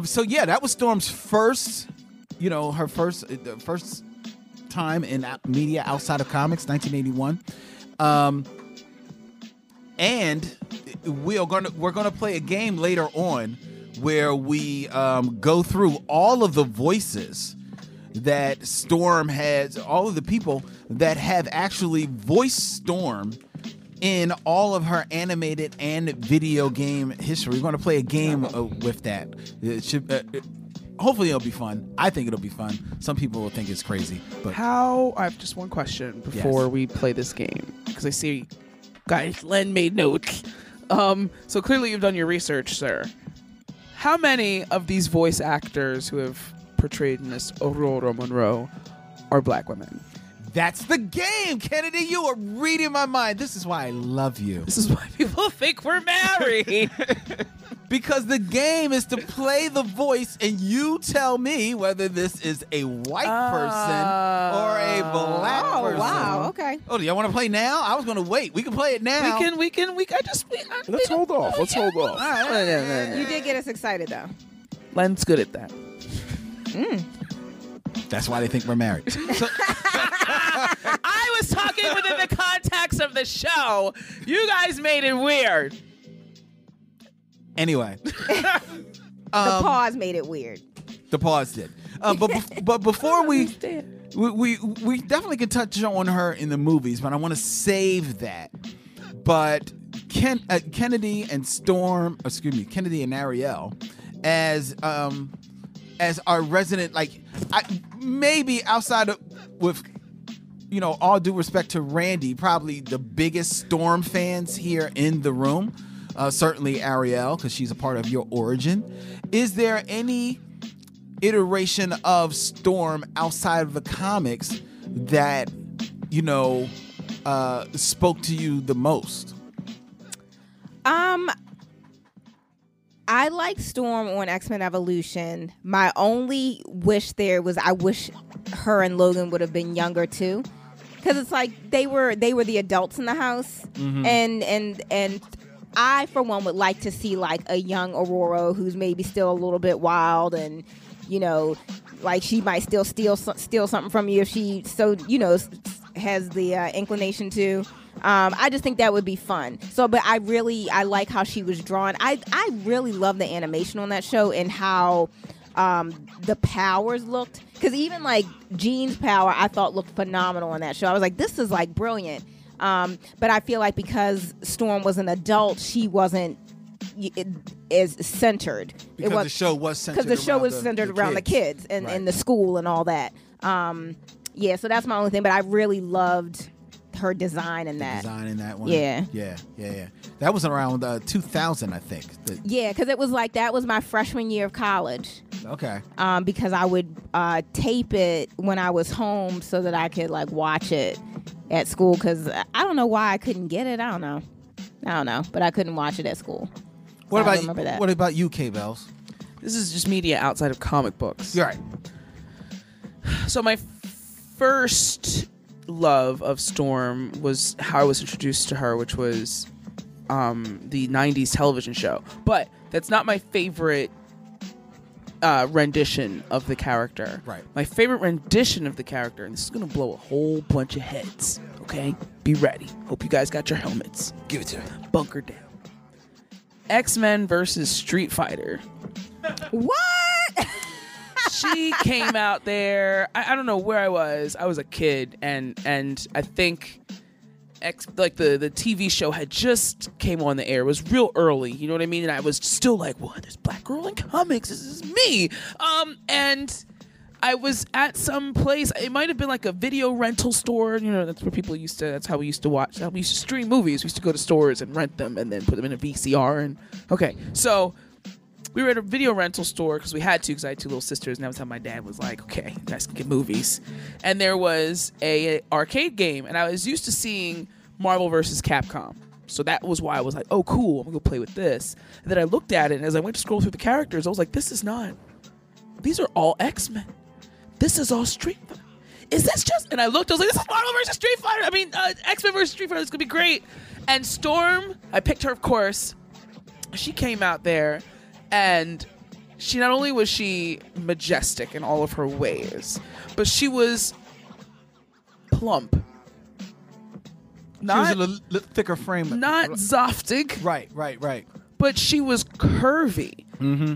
So yeah, that was Storm's first, her first time in media outside of comics, 1981, and we're gonna play a game later on, where we go through all of the voices that Storm has, all of the people that have actually voiced Storm in all of her animated and video game history. We're going to play a game with that. It should, hopefully it'll be fun. I think it'll be fun. Some people will think it's crazy. But I have just one question before we play this game, because I see, guys, Len made notes. So clearly you've done your research, sir. How many of these voice actors who have portrayed Miss Aurora Monroe are black women? That's the game, Kennedy. You are reading my mind. This is why I love you. This is why people think we're married. Because the game is to play the voice, and you tell me whether this is a white person or a black person. Oh, wow, okay. Oh, do y'all want to play now? I was going to wait. We can play it now. Let's hold off. Let's hold off. All right. You did get us excited, though. Len's good at that. That's why they think we're married. I was talking within the context of the show. You guys made it weird. Anyway, the pause made it weird. The pause did, but before we definitely could touch on her in the movies, but I want to save that. But Kennedy and Ariel, as our resident, maybe outside of with. All due respect to Randy, probably the biggest Storm fans here in the room. Certainly Ariel, because she's a part of your origin. Is there any iteration of Storm outside of the comics that, spoke to you the most? I liked Storm on X-Men Evolution. My only wish there was I wish her and Logan would have been younger too. Because it's like they were the adults in the house. Mm-hmm. And I, for one, would like to see, a young Aurora who's maybe still a little bit wild and, she might still steal something from you if she has the inclination to. I just think that would be fun. So, but I like how she was drawn. I really love the animation on that show and how the powers looked. Because even, Jean's power, I thought looked phenomenal on that show. I was like, this is, brilliant. But I feel like because Storm was an adult, she wasn't as centered. Because the show was centered around the kids and the school and all that. So that's my only thing. But I really loved her design in that. Design in that one. Yeah. Yeah, yeah, yeah. That was around 2000, I think. Because it was that was my freshman year of college. Okay. Because I would tape it when I was home so that I could, watch it at school, because I don't know why I couldn't get it. I don't know, but I couldn't watch it at school. What about you, K-Bells? This is just media outside of comic books. You're right. So my first love of Storm was how I was introduced to her, which was the 90s television show. But that's not my favorite rendition of the character. Right. My favorite rendition of the character, and this is going to blow a whole bunch of heads, okay? Be ready. Hope you guys got your helmets. Give it to me. Bunker down. X-Men versus Street Fighter. What? She came out there. I don't know where I was. I was a kid, and I think the TV show had just came on the air. It was real early, you know what I mean? And I was still like, what? There's Black girl in comics. This is me. And I was at some place. It might have been like a video rental store. You know, that's where people used to. That's how we used to watch. That's how we used to stream movies. We used to go to stores and rent them, and then put them in a VCR. And okay, so we were at a video rental store because we had to. Because I had two little sisters, and that was how my dad was like, "Okay, you guys can get movies." And there was a arcade game, and I was used to seeing Marvel versus Capcom. So that was why I was like, "Oh, cool! I'm gonna go play with this." And then I looked at it, and as I went to scroll through the characters, I was like, "This is not. These are all X-Men. This is all Street Fighter. Is this just?" And I looked. I was like, "This is Marvel versus Street Fighter. I mean, X-Men versus Street Fighter. This could be great." And Storm, I picked her, of course. She came out there, and she not only was she majestic in all of her ways, but she was plump. Not, she was a little thicker frame. Not Zoftig. Right. But she was curvy. Mm-hmm.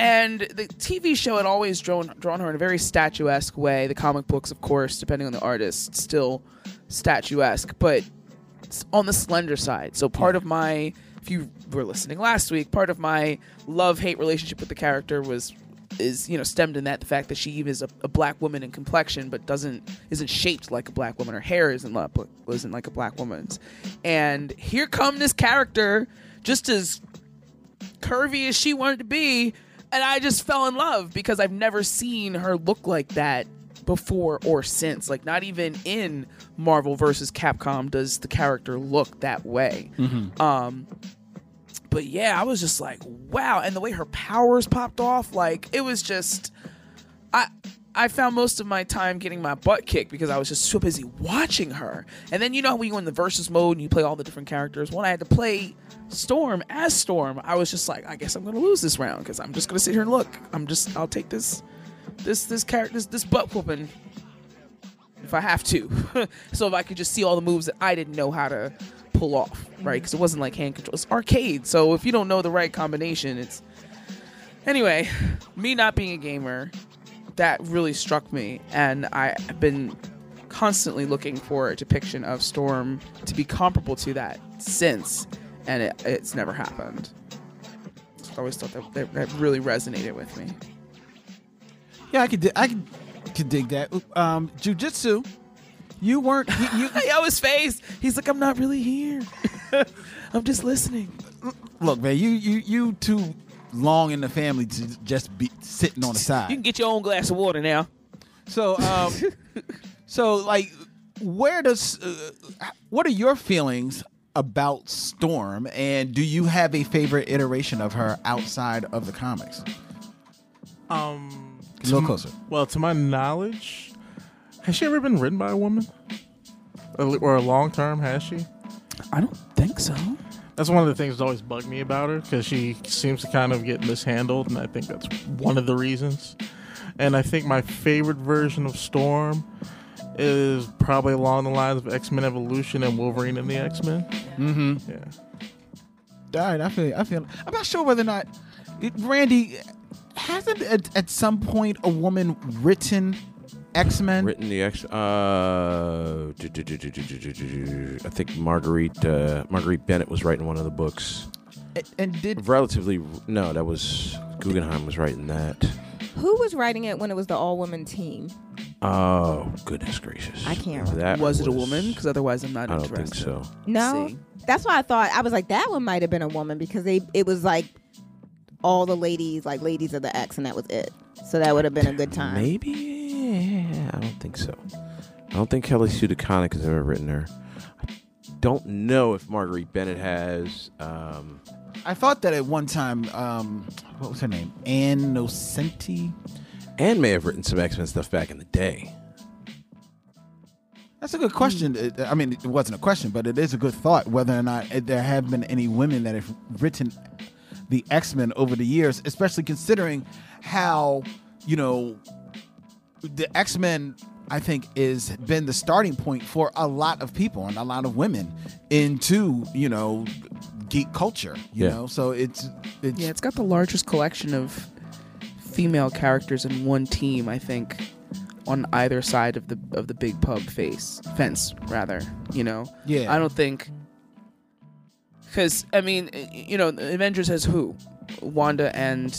And the TV show had always drawn her in a very statuesque way. The comic books, of course, depending on the artist, still statuesque, but on the slender side. So part of my, if you were listening last week, part of my love-hate relationship with the character is stemmed in that the fact that she even is a black woman in complexion, but isn't shaped like a black woman. Her hair isn't like a black woman's. And here come this character, just as curvy as she wanted to be. And I just fell in love because I've never seen her look like that before or since. Like, not even in Marvel versus Capcom does the character look that way. Mm-hmm. But yeah, I was just like, wow. And the way her powers popped off, like, it was just... I found most of my time getting my butt kicked because I was just so busy watching her. And then, you know, when you go in the versus mode and you play all the different characters, when I had to play Storm as Storm, I was just like, I guess I'm going to lose this round because I'm just going to sit here and look. I'll take this butt whooping if I have to. So if I could just see all the moves that I didn't know how to pull off, right? Because it wasn't like hand control. It's arcade. So if you don't know the right combination, it's... Anyway, me not being a gamer... That really struck me, and I've been constantly looking for a depiction of Storm to be comparable to that since, and it's never happened. I always thought that really resonated with me. Yeah, I could dig that. Jiu-jitsu, you weren't... Yo, his face! He's like, I'm not really here. I'm just listening. Look, man, you two... long in the family to just be sitting on the side. You can get your own glass of water now. So, what are your feelings about Storm, and do you have a favorite iteration of her outside of the comics? A little closer. Well, to my knowledge, has she ever been written by a woman? Or a long term, has she? I don't think so. That's one of the things that's always bugged me about her, because she seems to kind of get mishandled, and I think that's one of the reasons. And I think my favorite version of Storm is probably along the lines of X-Men Evolution and Wolverine and the X-Men. Mm-hmm. Yeah. All right, I feel. I'm not sure whether or not... Randy, hasn't at some point a woman written... X-Men? Written the X... I think Marguerite Bennett was writing one of the books. And did... Relatively... No, that was... Guggenheim was writing that. Who was writing it when it was the all-woman team? Oh, goodness gracious. I can't remember. That was it a woman? Because otherwise I'm not interested. I don't think so. No? See? That's why I thought... I was like, that one might have been a woman because it was like all the ladies, like Ladies of the X, and that was it. So that would have been a good time. Maybe... Yeah, I don't think so. I don't think Kelly Sue DeConnick has ever written her. I don't know if Marguerite Bennett has. I thought that at one time, what was her name? Ann Nocenti? Ann may have written some X-Men stuff back in the day. That's a good question. I mean, it wasn't a question, but it is a good thought whether or not there have been any women that have written the X-Men over the years, especially considering how, you know, the X-Men, I think, has been the starting point for a lot of people and a lot of women into, you know, geek culture, you know? So it's... Yeah, it's got the largest collection of female characters in one team, I think, on either side of the big pub fence, rather, you know? Yeah. I don't think... Because, I mean, you know, Avengers has who? Wanda and...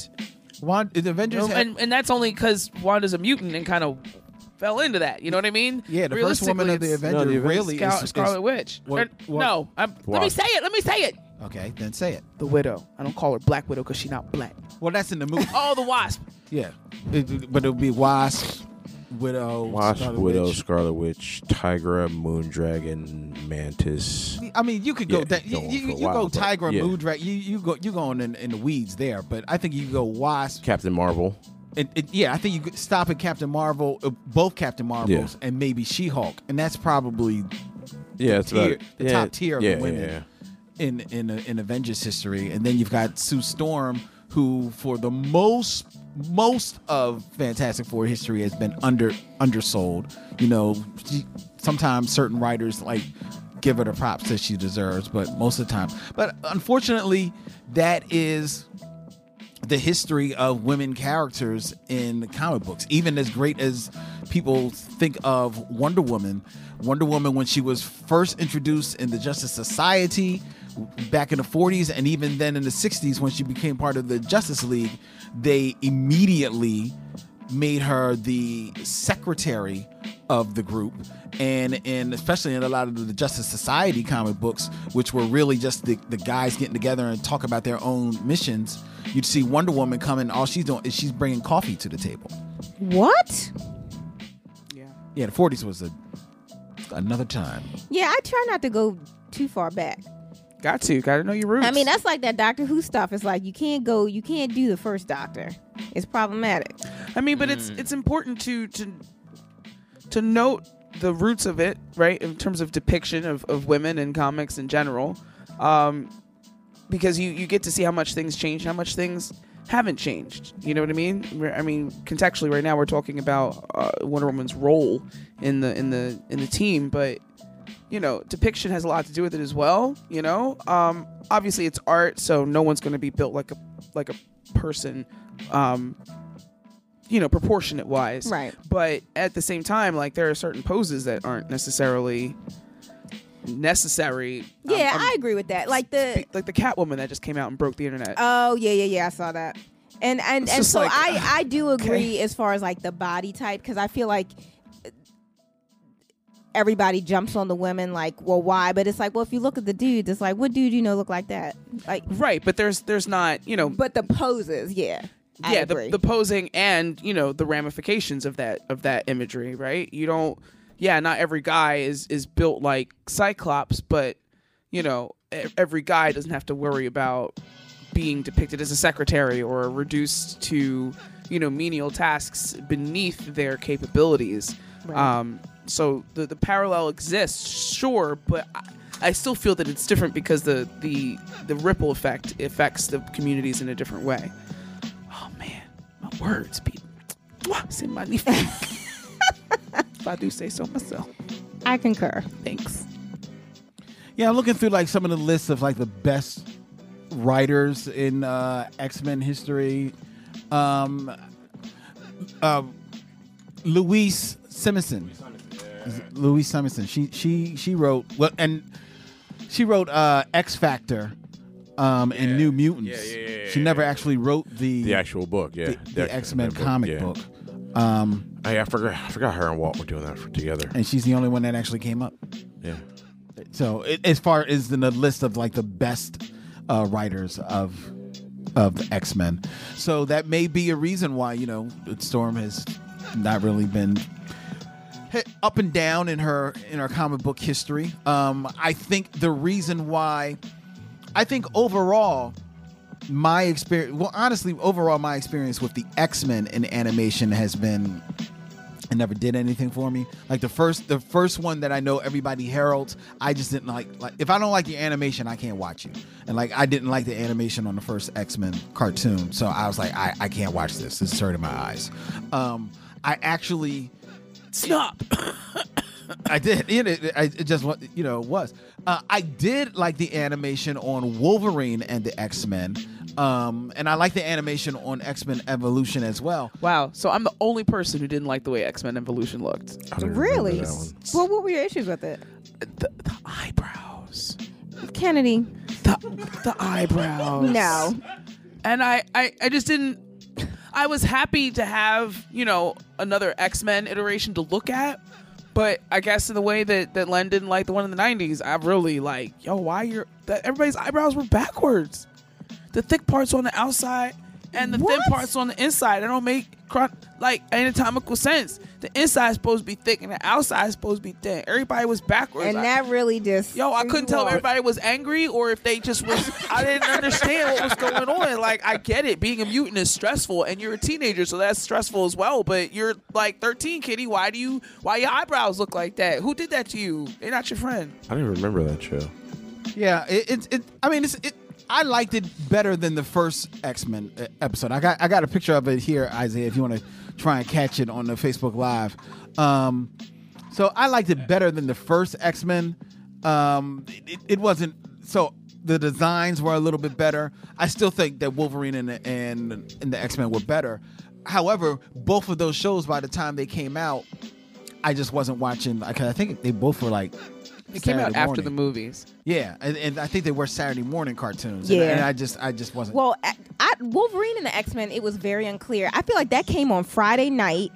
The Avengers and that's only because Wanda's a mutant and kind of fell into that. You know what I mean? Yeah, the first woman of the Avengers really is Scarlet Witch. Let me say it. Okay, then say it. The Widow. I don't call her Black Widow because she's not black. Well, that's in the movie. Oh, the Wasp. Yeah, but it would be Wasp, Widow, Scarlet Witch, Tigra, Moondragon, Mantis. I mean, you could go Tigra, Moondragon. You go in the weeds there, but I think you go Wasp, Captain Marvel. I think you could stop at Captain Marvel, both Captain Marvels, and maybe She-Hulk, and that's probably the top tier of women in Avengers history. And then you've got Sue Storm, who for the most of Fantastic Four history has been undersold. You know, sometimes certain writers like give her the props that she deserves, but most of the time. But unfortunately, that is the history of women characters in comic books. Even as great as people think of Wonder Woman, when she was first introduced in the Justice Society back in the 40s, and even then in the 60s when she became part of the Justice League, they immediately made her the secretary of the group. And especially in a lot of the Justice Society comic books, which were really just the guys getting together and talk about their own missions, you'd see Wonder Woman come in. All she's doing is she's bringing coffee to the table. What? Yeah, the 40s was another time. Yeah, I try not to go too far back. Gotta know your roots. I mean, that's like that Doctor Who stuff. It's like you can't do the first Doctor. It's problematic. I mean, but it's important to note the roots of it, right? In terms of depiction of women in comics in general, because you get to see how much things change, how much things haven't changed. You know what I mean? Contextually, right now we're talking about Wonder Woman's role in the team, but. You know, depiction has a lot to do with it as well, you know? Obviously, it's art, so no one's going to be built like a person, you know, proportionate-wise. Right. But at the same time, like, there are certain poses that aren't necessarily necessary. Yeah, I agree with that. Like the Catwoman that just came out and broke the internet. Oh, yeah, I saw that. And so like, I do agree as far as, like, the body type, because I feel like... everybody jumps on the women like, well, why? But it's like, well, if you look at the dudes, it's like, what dude you know look like that? Like, right, but there's not, you know... But the poses, yeah. Yeah, the posing and, you know, the ramifications of that imagery, right? You don't... Yeah, not every guy is built like Cyclops, but, you know, every guy doesn't have to worry about being depicted as a secretary or reduced to, you know, menial tasks beneath their capabilities. Right. So the parallel exists, sure, but I still feel that it's different because the ripple effect affects the communities in a different way. Oh, man. My words be... It's in my leaf. If I do say so myself. I concur. Thanks. Yeah, I'm looking through, like, some of the lists of, like, the best writers in X-Men history. Louise Simonson. Louise Simonson. She wrote X Factor and New Mutants. She never actually wrote the actual book. Yeah, the X-Men comic book. I forgot her and Walt were doing that together. And she's the only one that actually came up. Yeah. So as far as in the list of like the best writers of the X-Men, so that may be a reason why you know Storm has not really been. Up and down in her comic book history. I think the reason why, I think overall, my experience. Well, honestly, overall, my experience with the X-Men in animation has been It never did anything for me. Like the first one that I know everybody heralds, I just didn't like if I don't like your animation, I can't watch you. And like I didn't like the animation on the first X-Men cartoon, so I was like, I can't watch this. This is hurting my eyes. I actually stop. I did. It just, you know, was. I did like the animation on Wolverine and the X-Men. And I like the animation on X-Men Evolution as well. Wow. So I'm the only person who didn't like the way X-Men Evolution looked. Really? Well, what were your issues with it? The eyebrows. Kennedy. The eyebrows. No. And I just didn't. I was happy to have, you know, another X-Men iteration to look at. But I guess in the way that Len didn't like the one in the 90s, I really like, yo, why everybody's eyebrows were backwards. The thick parts on the outside and the thin parts on the inside. They don't make like anatomical sense. The inside is supposed to be thick and the outside is supposed to be thin. Everybody was backwards. And that really just... Yo, I couldn't tell if everybody was angry or if they just was... I didn't understand what was going on. Like, I get it. Being a mutant is stressful and you're a teenager, so that's stressful as well. But you're like 13, kitty. Why your eyebrows look like that? Who did that to you? They're not your friend. I don't even remember that show. Yeah, I liked it better than the first X-Men episode. I got a picture of it here, Isaiah, if you want to try and catch it on the Facebook Live. So I liked it better than the first X-Men. It wasn't... So the designs were a little bit better. I still think that Wolverine and the X-Men were better. However, both of those shows, by the time they came out, I just wasn't watching... Because I think they both were like... It came out after the movies. Yeah, and I think they were Saturday morning cartoons. Yeah, and I just wasn't. Well, Wolverine and the X-Men, it was very unclear. I feel like that came on Friday night,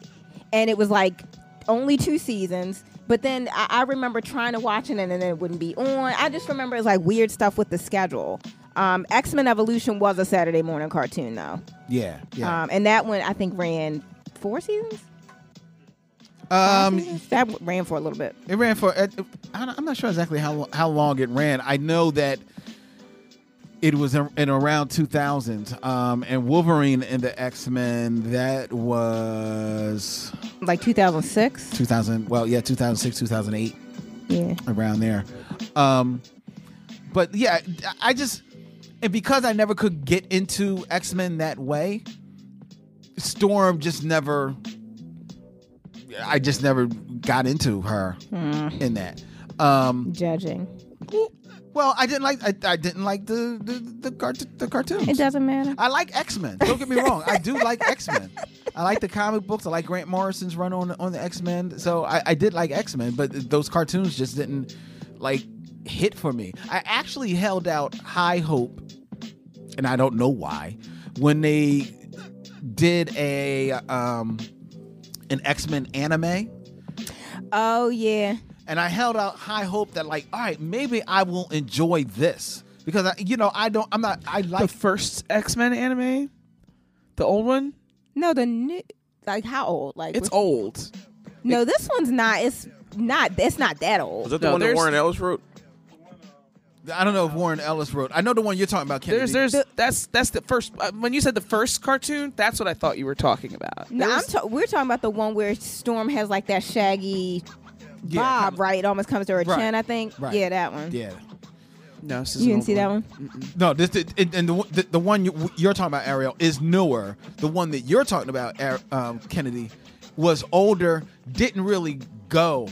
and it was like only 2 seasons. But then I remember trying to watch it, and then it wouldn't be on. I just remember it was like weird stuff with the schedule. X-Men Evolution was a Saturday morning cartoon, though. Yeah. And that one I think ran 4 seasons. That ran for a little bit. It ran for... I'm not sure exactly how long it ran. I know that it was in around 2000. And Wolverine and the X-Men, that was... Like 2006? 2006, 2008. Yeah. Around there. But yeah, I just... And because I never could get into X-Men that way, Storm just never... I just never got into her in that. Judging. Well, I didn't like the cartoons. It doesn't matter. I like X-Men. Don't get me wrong. I do like X-Men. I like the comic books. I like Grant Morrison's run on the X-Men. So I did like X-Men, but those cartoons just didn't like hit for me. I actually held out high hope, and I don't know why, when they did an X-Men anime. Oh, yeah. And I held out high hope that, like, all right, maybe I will enjoy this. Because, I like... The first X-Men anime? The old one? No, the new... Like, how old? Like it's old. No, this one's not. It's not that old. Is that the one that Warren Ellis wrote? I don't know if Warren Ellis wrote. I know the one you're talking about, Kennedy. That's the first. When you said the first cartoon, that's what I thought you were talking about. No, we're talking about the one where Storm has like that shaggy bob, right? It almost comes to her chin, I think. Right. Yeah, that one. Yeah. No, this is you didn't see that one. Mm-mm. No, the one you're talking about, Ariel, is newer. The one that you're talking about, Kennedy, was older. Didn't really go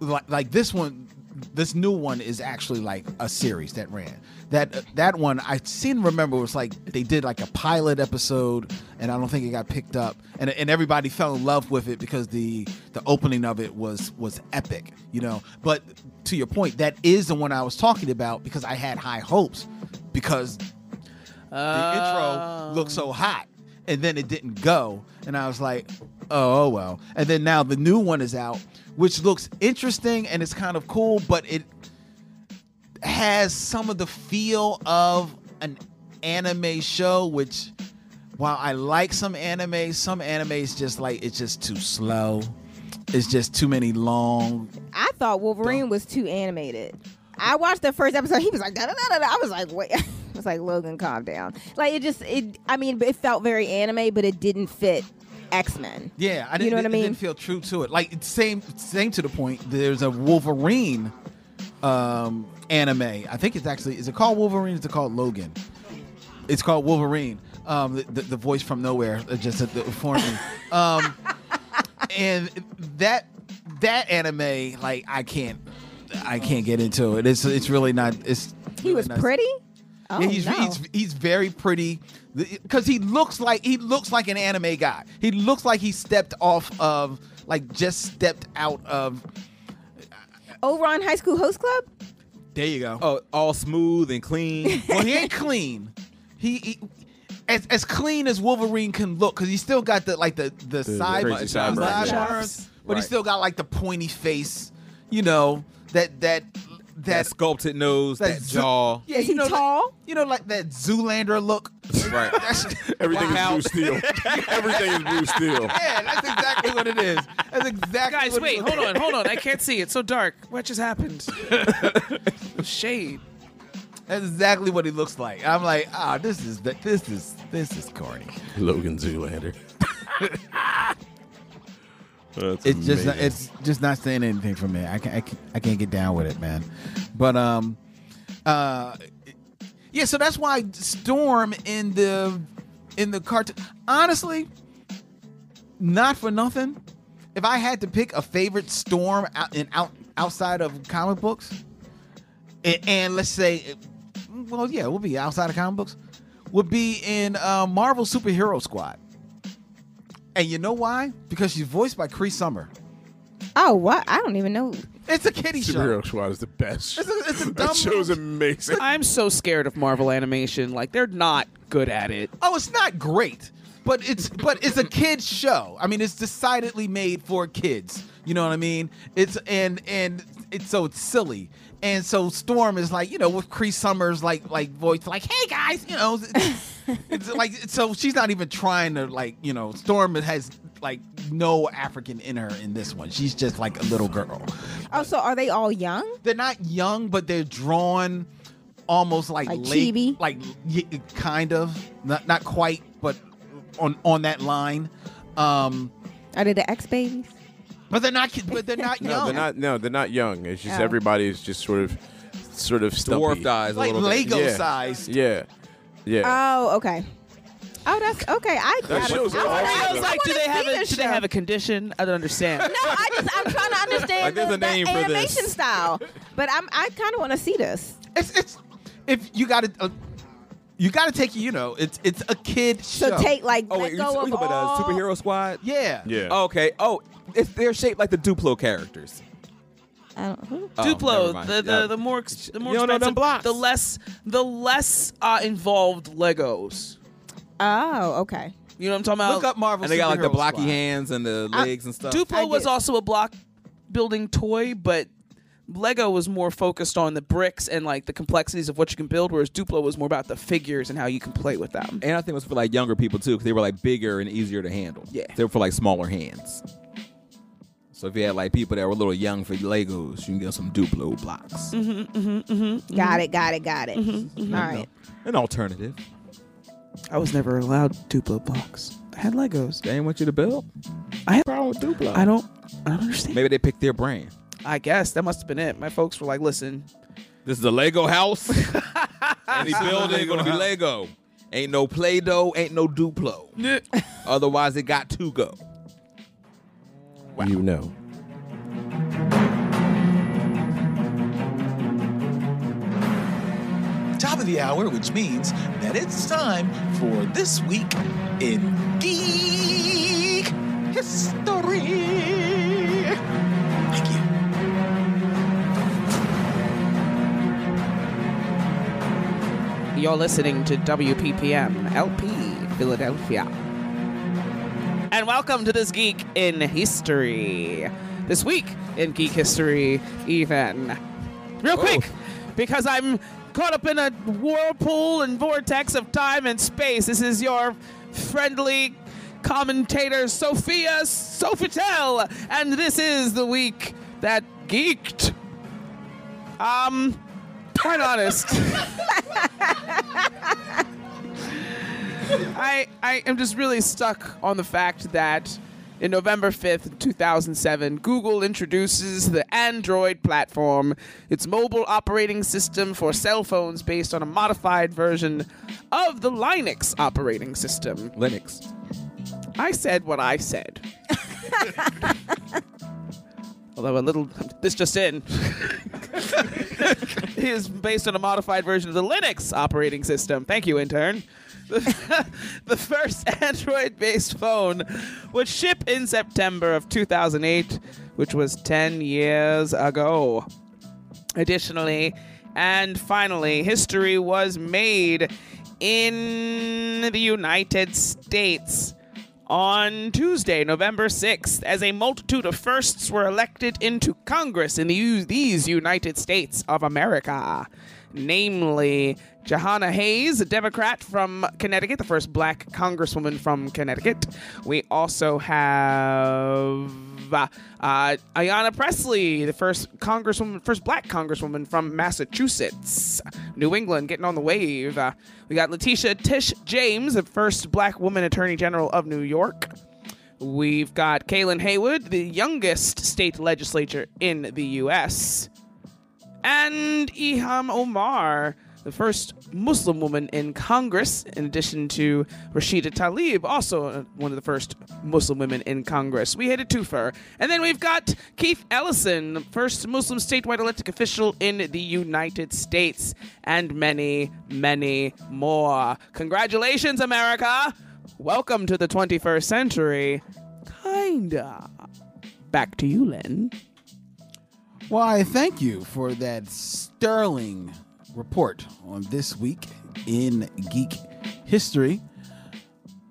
like this one. This new one is actually like a series that ran. That one I seem to remember was like they did like a pilot episode, and I don't think it got picked up. And everybody fell in love with it because the opening of it was epic, you know. But to your point, that is the one I was talking about because I had high hopes because the intro looked so hot, and then it didn't go, and I was like, oh well. And then now the new one is out, which looks interesting and it's kind of cool, but it has some of the feel of an anime show, which while I like some animes just like it's just too slow. It's just too many long. I thought Wolverine was too animated. I watched the first episode, he was like da da da da. I was like, wait. I was like, Logan, calm down. Like it felt very anime, but it didn't fit X-Men. Yeah, I didn't, you know what I mean? It didn't feel true to it. Like, same to the point, there's a Wolverine anime. I think it's actually, is it called Wolverine? Is it called Logan? It's called Wolverine. The voice from nowhere just informed me. And that anime, like, I can't get into it. It's really not. It's he was nice. Pretty. Oh, yeah, he's very pretty because he looks like an anime guy. He looks like he stepped out of. Over on High School Host Club. There you go. Oh, all smooth and clean. Well, he ain't clean. He as clean as Wolverine can look because he still got the sideburns, but he still got like the pointy face. You know that sculpted nose, that jaw. Yeah, you know, tall. That, you know, like that Zoolander look. Right. Everything is Blue Steel. Everything is Blue Steel. Yeah, that's exactly what it is. That's exactly. Guys, what wait, hold on. I can't see. It's so dark. What just happened? Shade. That's exactly what he looks like. I'm like, ah, this is corny. Logan Zoolander. That's it's amazing. It's just not saying anything for me. I can't get down with it, man. But yeah. So that's why Storm in the cartoon. Honestly, not for nothing. If I had to pick a favorite Storm outside of comic books, and let's say, well, yeah, we'll be outside of comic books, would be in Marvel Superhero Squad. And you know why? Because she's voiced by Cree Summer. Oh, what? I don't even know. It's a kiddie show. Superhero Squad is the best. It's a dumb that show's amazing. I'm so scared of Marvel animation. Like, they're not good at it. Oh, it's not great. But it's a kid's show. I mean, it's decidedly made for kids. You know what I mean? It's and it's so it's silly. And so Storm is like, you know, with Cree Summer's like voice, like, hey guys, you know, it's like so she's not even trying to like, you know, Storm has like no African in her in this one. She's just like a little girl. Oh, so are they all young? They're not young, but they're drawn almost like late, chibi, like kind of not quite, but on that line. Are they the X babies? But they're not young. No, they're not young. It's just everybody is just sort of dwarfed eyes, like a little Lego bit. Sized. Yeah. Oh, okay. Oh, that's okay. Do they have a condition? I don't understand. No, I'm trying to understand like the animation style. But I kind of want to see this. It's if you got to. You gotta take, you know, it's a kid show. So take like about Superhero Squad. Yeah. Oh, okay. Oh, they're shaped like the Duplo characters. I don't who? Duplo, the more expensive, the less involved Legos. Oh, okay. You know what I'm talking about? Look up Marvel. And they got like the blocky hands and the legs and stuff. Duplo was also a block building toy, but Lego was more focused on the bricks and like the complexities of what you can build, whereas Duplo was more about the figures and how you can play with them. And I think it was for like younger people too, because they were like bigger and easier to handle. Yeah, they were for like smaller hands. So if you had like people that were a little young for Legos, you can get some Duplo blocks. Got it. Mm-hmm. All right, an alternative. I was never allowed Duplo blocks. I had Legos. They didn't want you to build. I had a problem with Duplo. I don't understand. Maybe they picked their brand. I guess that must have been it. My folks were like, "Listen, this is a Lego house. Any building gonna be Lego. Ain't no Play-Doh. Ain't no Duplo. Otherwise, it got to go." Wow. You know. Top of the hour, which means that it's time for This Week in Geek History. Thank you. You're listening to WPPM LP Philadelphia. And welcome to This Geek in History. This week in Geek History, even. Real quick, because I'm caught up in a whirlpool and vortex of time and space. This is your friendly commentator, Sophia Sofitel. And this is the week that geeked. Quite honest. I am just really stuck on the fact that in November 5th, 2007, Google introduces the Android platform, its mobile operating system for cell phones based on a modified version of the Linux operating system. Linux. I said what I said. Although a little, this just in, it is based on a modified version of the Linux operating system. Thank you, intern. The first Android-based phone would ship in September of 2008, which was 10 years ago. Additionally, and finally, history was made in the United States on Tuesday, November 6th, as a multitude of firsts were elected into Congress in these United States of America. Namely, Johanna Hayes, a Democrat from Connecticut, the first black congresswoman from Connecticut. We also have Ayanna Pressley, the first black congresswoman from Massachusetts, New England, getting on the wave. We got Letitia Tish James, the first black woman attorney general of New York. We've got Kaylin Haywood, the youngest state legislature in the U.S., and Ilhan Omar, the first Muslim woman in Congress, in addition to Rashida Tlaib, also one of the first Muslim women in Congress. We hit a twofer. And then we've got Keith Ellison, the first Muslim statewide elected official in the United States, and many, many more. Congratulations, America. Welcome to the 21st century. Kinda. Back to you, Len. Why, thank you for that sterling report on this week in geek history.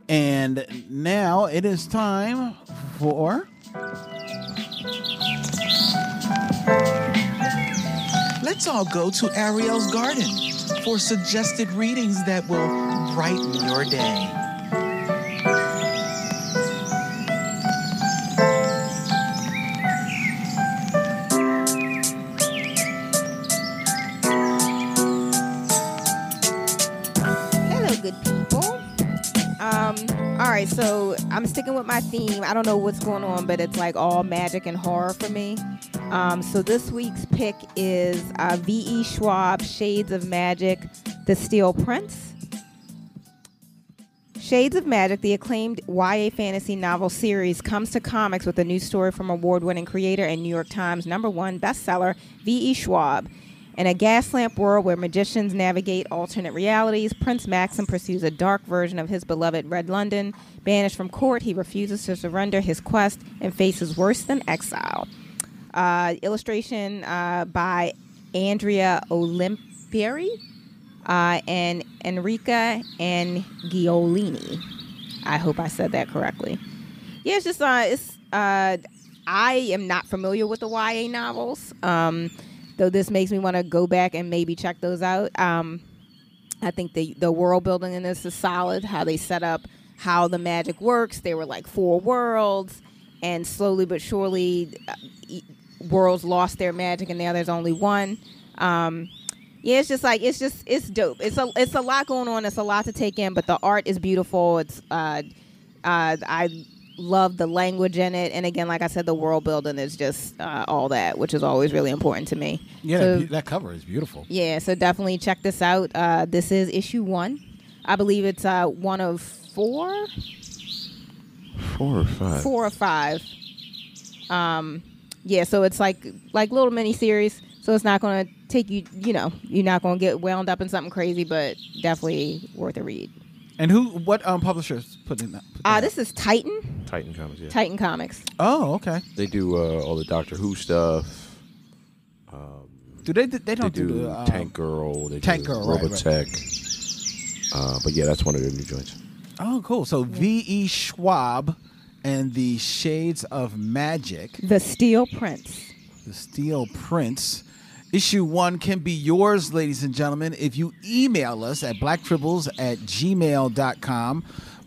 And now it is time for Let's all go to Ariel's garden for suggested readings that will brighten your day. All right, so I'm sticking with my theme. I don't know what's going on, but it's like all magic and horror for me. So this week's pick is V.E. Schwab, Shades of Magic, The Steel Prince. Shades of Magic, the acclaimed YA fantasy novel series, comes to comics with a new story from award-winning creator and New York Times #1 bestseller V.E. Schwab. In a gaslamp world where magicians navigate alternate realities, Prince Maxim pursues a dark version of his beloved Red London. Banished from court, he refuses to surrender his quest and faces worse than exile. Illustration by Andrea Olimpieri and Enrica Angiolini. I hope I said that correctly. Yeah, it's just I am not familiar with the YA novels. So this makes me want to go back and maybe check those out. I think the world building in this is solid, how they set up how the magic works. There were like 4 worlds, and slowly but surely, worlds lost their magic, and now there's only one. Yeah, it's just like, it's dope. It's a lot going on. It's a lot to take in, but the art is beautiful. It's I love the language in it, and again, like I said, the world building is just all that, which is always really important to me. Yeah, so, that cover is beautiful. Yeah, so definitely check this out. This is issue 1. I believe it's one of 4? 4 or 5. 4 or 5. Yeah, so it's like little mini series. So it's not going to take you, you're not going to get wound up in something crazy, but definitely worth a read. And what publishers put in that? This is Titan. Titan Comics, yeah. Titan Comics. Oh, okay. They do all the Doctor Who stuff. Do they don't do the Tank Girl. They Tank do Girl, Robotech. Right. But yeah, that's one of their new joints. Oh, cool. So V.E. Schwab and the Shades of Magic. The Steel Prince. The Steel Prince. Issue 1 can be yours, ladies and gentlemen, if you email us at blacktribbles@gmail.com.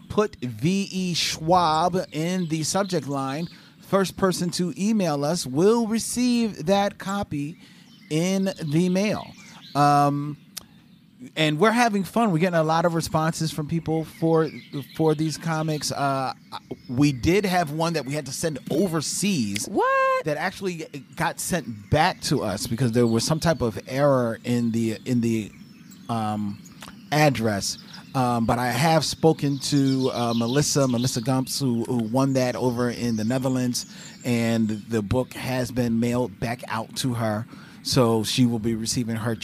Put V.E. Schwab in the subject line. First person to email us will receive that copy in the mail. and we're having fun. We're getting a lot of responses from people for these comics. We did have one that we had to send overseas. What? That actually got sent back to us because there was some type of error in the address. But I have spoken to Melissa Gumps, who won that over in the Netherlands, and the book has been mailed back out to her. So she will be receiving her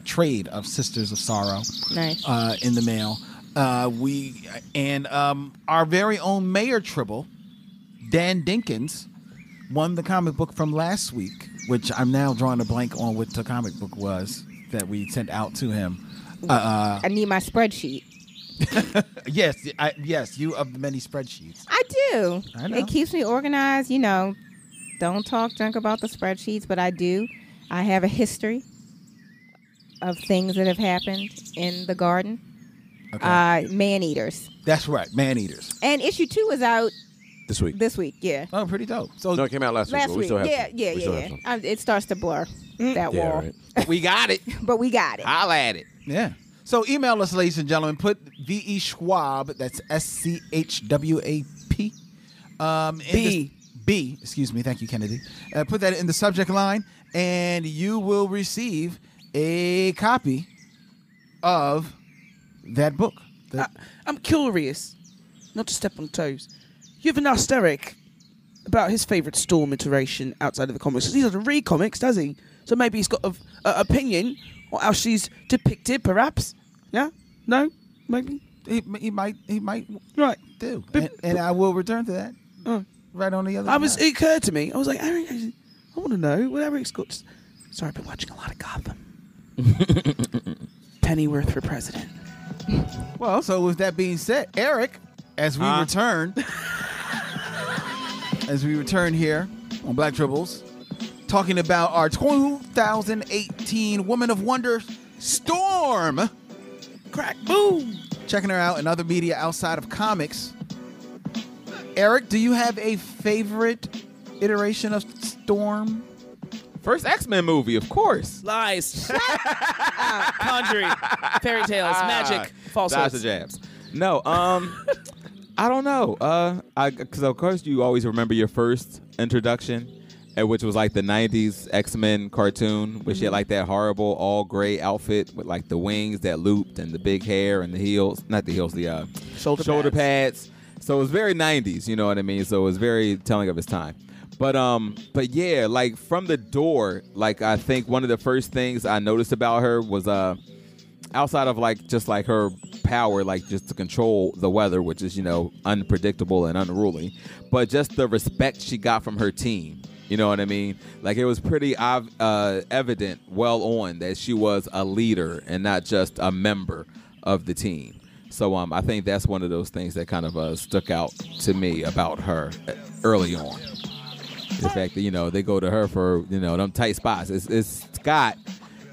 trade of Sisters of Sorrow. Nice. In the mail. Our very own Mayor Tribble, Dan Dinkins, won the comic book from last week, which I'm now drawing a blank on what the comic book was that we sent out to him. I need my spreadsheet. Yes, you of the many spreadsheets. I do. I know. It keeps me organized. You know, don't talk junk about the spreadsheets, but I do. I have a history of things that have happened in the garden. Okay. Man-eaters. That's right, man-eaters. And issue 2 is out this week. Yeah. Oh, pretty dope. So no, it came out last week. But we still have some. It starts to blur that wall. Right. But we got it. I'll add it. Yeah. So email us, ladies and gentlemen. Put V.E. Schwab. That's SCHWAP. B. Excuse me. Thank you, Kennedy. Put that in the subject line. And you will receive a copy of that book. I'm curious, not to step on toes. You have an asterisk about his favorite Storm iteration outside of the comics. He doesn't read comics, does he? So maybe he's got an opinion on how she's depicted, perhaps. Yeah? No? Maybe? He might. Right. Do. But I will return to that. Right on the other side. It occurred to me. I was like, I want to know what Eric's got. Sorry, I've been watching a lot of Gotham. Pennyworth for president. Well, so with that being said, Eric, as we return here on Black Tribbles, talking about our 2018 Woman of Wonder, Storm. Crack, boom. Checking her out in other media outside of comics. Eric, do you have a favorite iteration of Storm? First X-Men movie, of course. Lies. Conjuring. Fairy tales. Magic. Falsehoods. Lots of jabs. No, I don't know. Because of course you always remember your first introduction, which was like the 90s X-Men cartoon, where she had like that horrible all gray outfit with like the wings that looped and the big hair and the heels. Not the heels, the shoulder pads. So it was very 90s, you know what I mean? So it was very telling of its time. But yeah, like from the door, like I think one of the first things I noticed about her was outside of like just like her power, like just to control the weather, which is, you know, unpredictable and unruly, but just the respect she got from her team. You know what I mean? Like it was pretty evident that she was a leader and not just a member of the team. So I think that's one of those things that kind of stuck out to me about her early on. The fact that, you know, they go to her for, you know, them tight spots. It's Scott,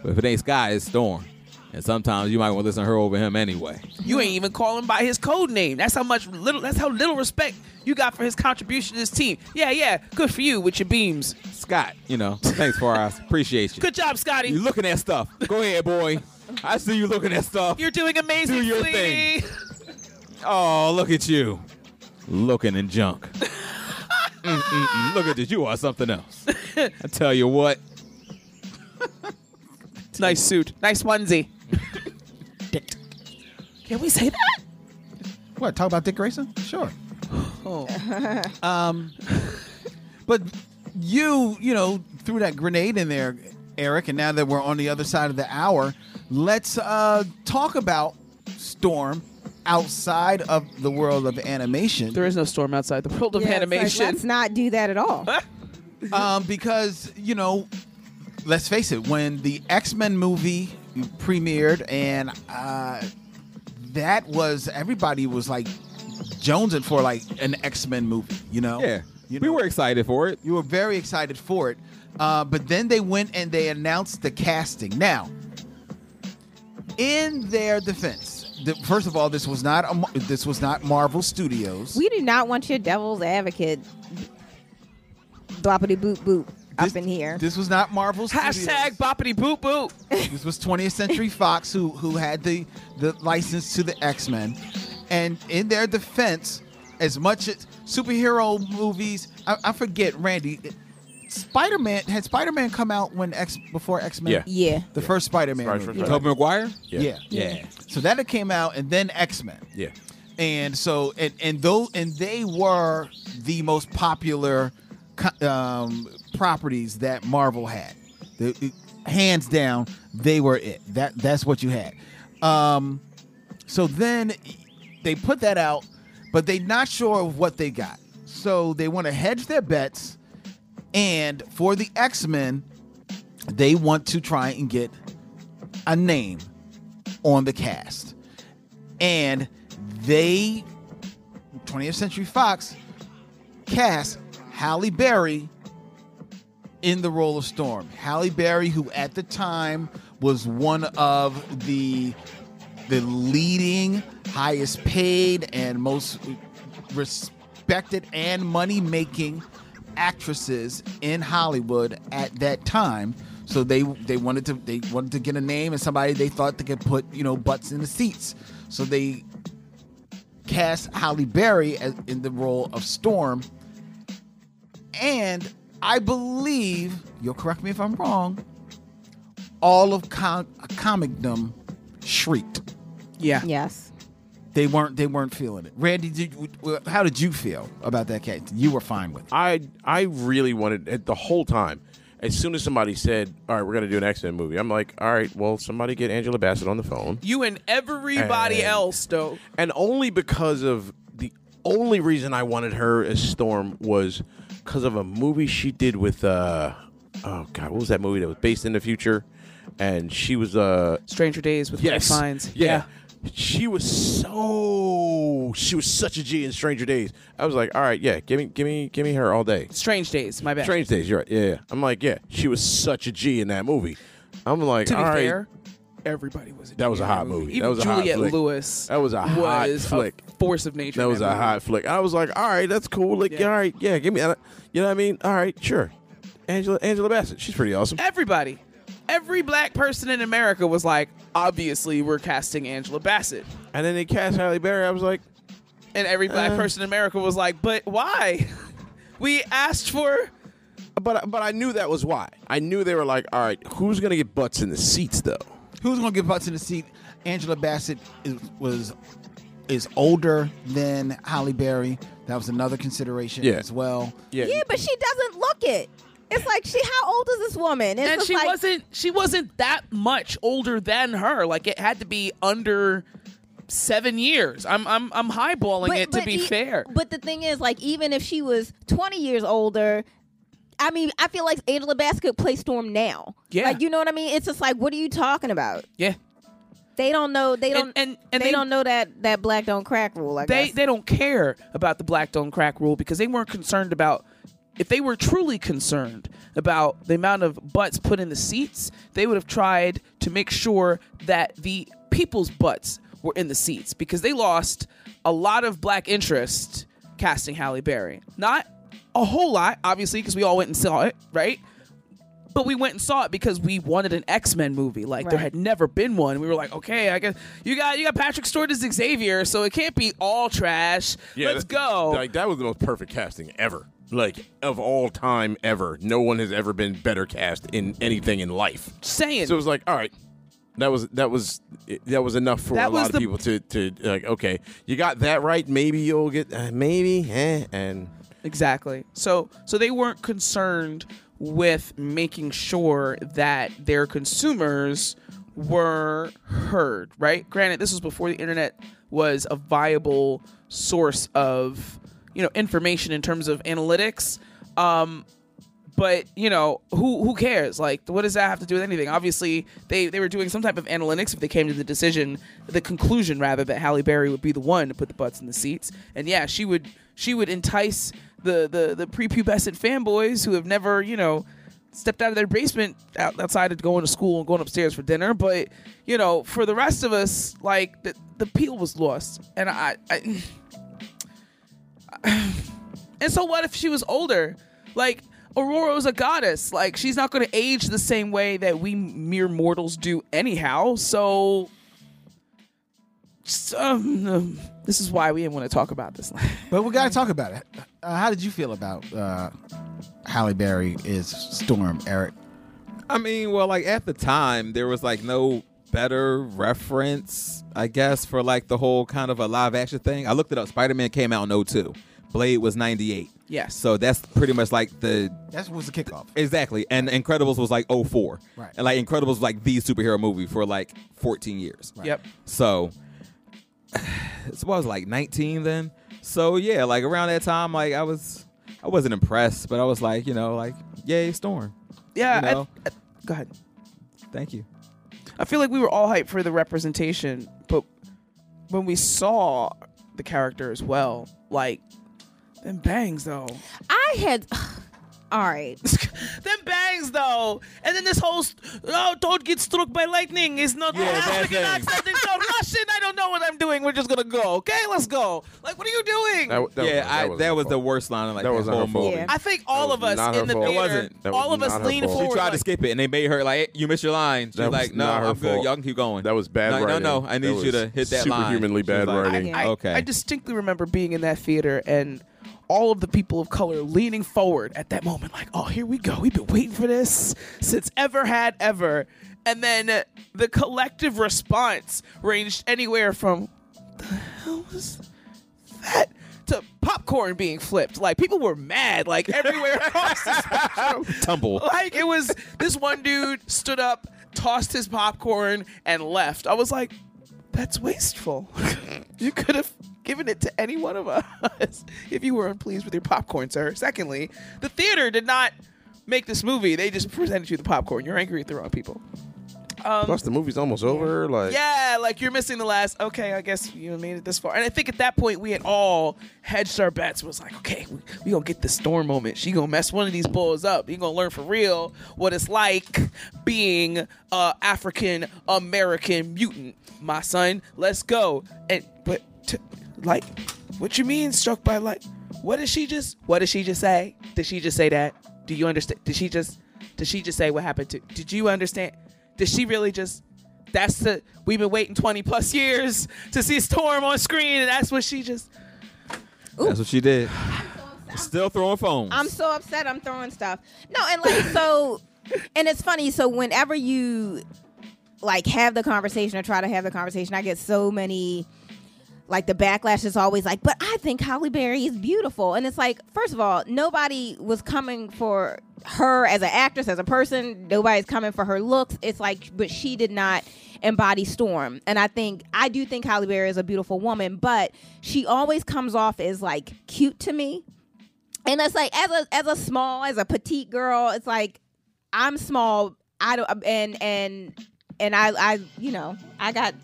but if it ain't Scott, it's Storm. And sometimes you might want to listen to her over him anyway. You ain't even call him by his code name. That's how little respect you got for his contribution to this team. Yeah, good for you with your beams. Scott, you know, thanks for us. Appreciate you. Good job, Scotty. You looking at stuff. Go ahead, boy. I see you looking at stuff. You're doing amazing, do your sweetie. Thing. Oh, look at you. Looking in junk. Look at this. You are something else. I tell you what. Nice suit. Nice onesie. Dick. Can we say that? What? Talk about Dick Grayson? Sure. Oh. But you know, threw that grenade in there, Eric, and now that we're on the other side of the hour, let's talk about Storm. Outside of the world of animation, there is no Storm outside the world of animation. Like, let's not do that at all. Because, you know, let's face it, when the X-Men movie premiered, and that was, everybody was like jonesing for like an X-Men movie, you know? Yeah. We were excited for it. You were very excited for it. But then they went and they announced the casting. Now, in their defense, first of all, this was not Marvel Studios. We do not want your devil's advocate, bloppity boop boop up in here. This was not Marvel Studios. Hashtag boppity boop boop. This was 20th Century Fox who had the license to the X-Men. And in their defense, as much as superhero movies, I forget, Randy, had Spider-Man come out before X-Men? Yeah. The first Spider-Man movie. Yeah. Tobey Maguire? Yeah. So that it came out and then X-Men. Yeah. And so and they were the most popular properties that Marvel had. Hands down, they were it. That's what you had. So then they put that out, but they're not sure of what they got. So they want to hedge their bets, and for the X-Men, they want to try and get a name on the cast. And they, 20th Century Fox, cast Halle Berry in the role of Storm. Halle Berry, who at the time was one of the leading, highest paid, and most respected and money-making actresses in Hollywood at that time. So they wanted to get a name and somebody they thought they could put, butts in the seats. So they cast Halle Berry in the role of Storm, and I believe, you'll correct me if I'm wrong, all of comicdom shrieked. Yeah. Yes. They weren't feeling it. Randy, how did you feel about that case? You were fine with it. I really wanted it the whole time. As soon as somebody said, all right, we're going to do an X-Men movie, I'm like, all right, well, somebody get Angela Bassett on the phone. You and everybody else, though. And only because of the only reason I wanted her as Storm was because of a movie she did with, what was that movie that was based in the future? And she was... Stranger Days with Ralph Fiennes. Yeah. She was such a G in Stranger Days. I was like, all right, yeah, give me her all day. Strange Days, my bad. Strange Days, you're right. Yeah. I'm like, yeah, she was such a G in that movie. I'm like, all right. To be fair, everybody was a G. That was a hot movie. Even Juliette Lewis. That was a hot flick. Force of nature. That was a hot flick. I was like, all right, that's cool. Like, all right, yeah, give me that. You know what I mean? All right, sure. Angela Bassett, she's pretty awesome. Everybody. Every black person in America was like, obviously, we're casting Angela Bassett. And then they cast Halle Berry. I was like... And every black person in America was like, but why? We asked for... But I knew that was why. I knew they were like, all right, who's going to get butts in the seats, though? Who's going to get butts in the seat? Angela Bassett is older than Halle Berry. That was another consideration as well. Yeah, but she doesn't look it. It's like, how old is this woman? And she wasn't that much older than her. Like, it had to be under 7 years. I'm highballing fair. But the thing is, like, even if she was 20 years older, I mean, I feel like Angela Bassett could play Storm now. Yeah. Like, you know what I mean? It's just like, what are you talking about? Yeah. They don't know. They don't. And they don't know that black don't crack rule. They don't care about the black don't crack rule because they weren't concerned about. If they were truly concerned about the amount of butts put in the seats, they would have tried to make sure that the people's butts were in the seats because they lost a lot of black interest casting Halle Berry. Not a whole lot, obviously, because we all went and saw it, right? But we went and saw it because we wanted an X-Men movie. Like, there had never been one. We were like, okay, I guess you got Patrick Stewart as Xavier, so it can't be all trash. Yeah, let's go. Like, that was the most perfect casting ever. Like, of all time ever. No one has ever been better cast in anything in life. Saying. So it was like, all right, that was enough for a lot of people to like, okay, you got that right. Maybe you'll get, and. Exactly. So they weren't concerned with making sure that their consumers were heard, right? Granted, this was before the internet was a viable source of information in terms of analytics, but who cares? Like, what does that have to do with anything? Obviously, they were doing some type of analytics if they came to the conclusion that Halle Berry would be the one to put the butts in the seats, and yeah, she would entice the prepubescent fanboys who have never stepped out of their basement outside of going to school and going upstairs for dinner, but for the rest of us, like the peel was lost, and I And so what if she was older? Like, Aurora was a goddess. Like, she's not going to age the same way that we mere mortals do anyhow. So, this is why we didn't want to talk about this. But we got to talk about it. How did you feel about Halle Berry is Storm, Eric? I mean, well, like, at the time, there was, like, no better reference, I guess, for, like, the whole kind of a live action thing. I looked it up. Spider-Man came out in 02. Blade was 98. Yes. So that's pretty much like the... That was the kickoff. Exactly. And Incredibles was like 04. Right. And like Incredibles was like the superhero movie for like 14 years. Right. Yep. So I was like 19 then. So yeah, like around that time, like I wasn't impressed, but I was like, you know, like, yay, Storm. Yeah. You know? Go ahead. Thank you. I feel like we were all hyped for the representation, but when we saw the character as well, like... Them bangs, though. All right. Them bangs, though. And then this whole, don't get struck by lightning. It's not African accent. It's not Russian. I don't know what I'm doing. We're just going to go. Okay, let's go. Like, what are you doing? That was the worst line of like, that whole movie. Yeah. I think all of us in the theater, all of us leaned forward. She tried to skip it, and they made her like, you missed your line. She's like, no, I'm good. Y'all can keep going. That was bad writing. No, I need you to hit that line. Superhumanly bad writing. Okay. I distinctly remember being in that theater and... all of the people of color leaning forward at that moment, like, oh, here we go. We've been waiting for this since ever. And then the collective response ranged anywhere from, what the hell was that? To popcorn being flipped. Like, people were mad, like, everywhere across the spectrum. Tumble. Like, it was, this one dude stood up, tossed his popcorn, and left. I was like, that's wasteful. You could have given it to any one of us if you were unpleased with your popcorn, sir. Secondly, the theater did not make this movie. They just presented you the popcorn. You're angry at the wrong people. Plus, the movie's almost over. Like, yeah, like you're missing the last, okay, I guess you made it this far. And I think at that point, we had all hedged our bets. It was like, okay, we going to get the Storm moment. She going to mess one of these bulls up. You're going to learn for real what it's like being an African-American mutant. My son, let's go. And like, what you mean struck by light? What did she just say? Did she just say that? Do you understand? Did she just say what happened to? Did you understand? Did she really just? We've been waiting 20 plus years to see Storm on screen, and that's what she just. Ooh. That's what she did. Still throwing phones. I'm so upset. I'm throwing stuff. No, and like so, and it's funny. So whenever you like have the conversation or try to have the conversation, I get so many. Like, the backlash is always like, but I think Halle Berry is beautiful. And it's like, first of all, nobody was coming for her as an actress, as a person. Nobody's coming for her looks. It's like, but she did not embody Storm. And I do think Halle Berry is a beautiful woman, but she always comes off as, like, cute to me. And it's like, as a small, as a petite girl, it's like, I'm small. I don't, and I you know, I got...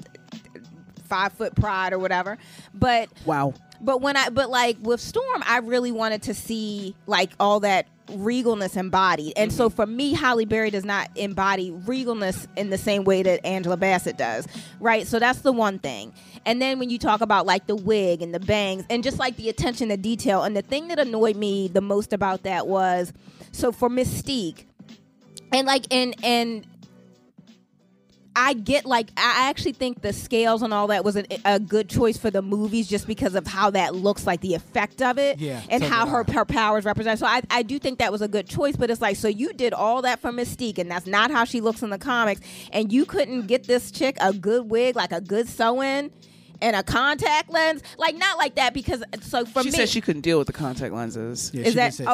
5 foot pride or whatever, but wow. But like with Storm, I really wanted to see like all that regalness embodied, and so for me, Halle Berry does not embody regalness in the same way that Angela Bassett does, right? So that's the one thing. And then when you talk about like the wig and the bangs and just like the attention to detail, and the thing that annoyed me the most about that was so for Mystique, and like and. I get like I actually think the scales and all that was a good choice for the movies just because of how that looks like the effect of it and how her powers represent. So I do think that was a good choice, but it's like so you did all that for Mystique and that's not how she looks in the comics, and you couldn't get this chick a good wig, like a good sew-in and a contact lens, like not like that because so for me she said she couldn't deal with the contact lenses. Yeah,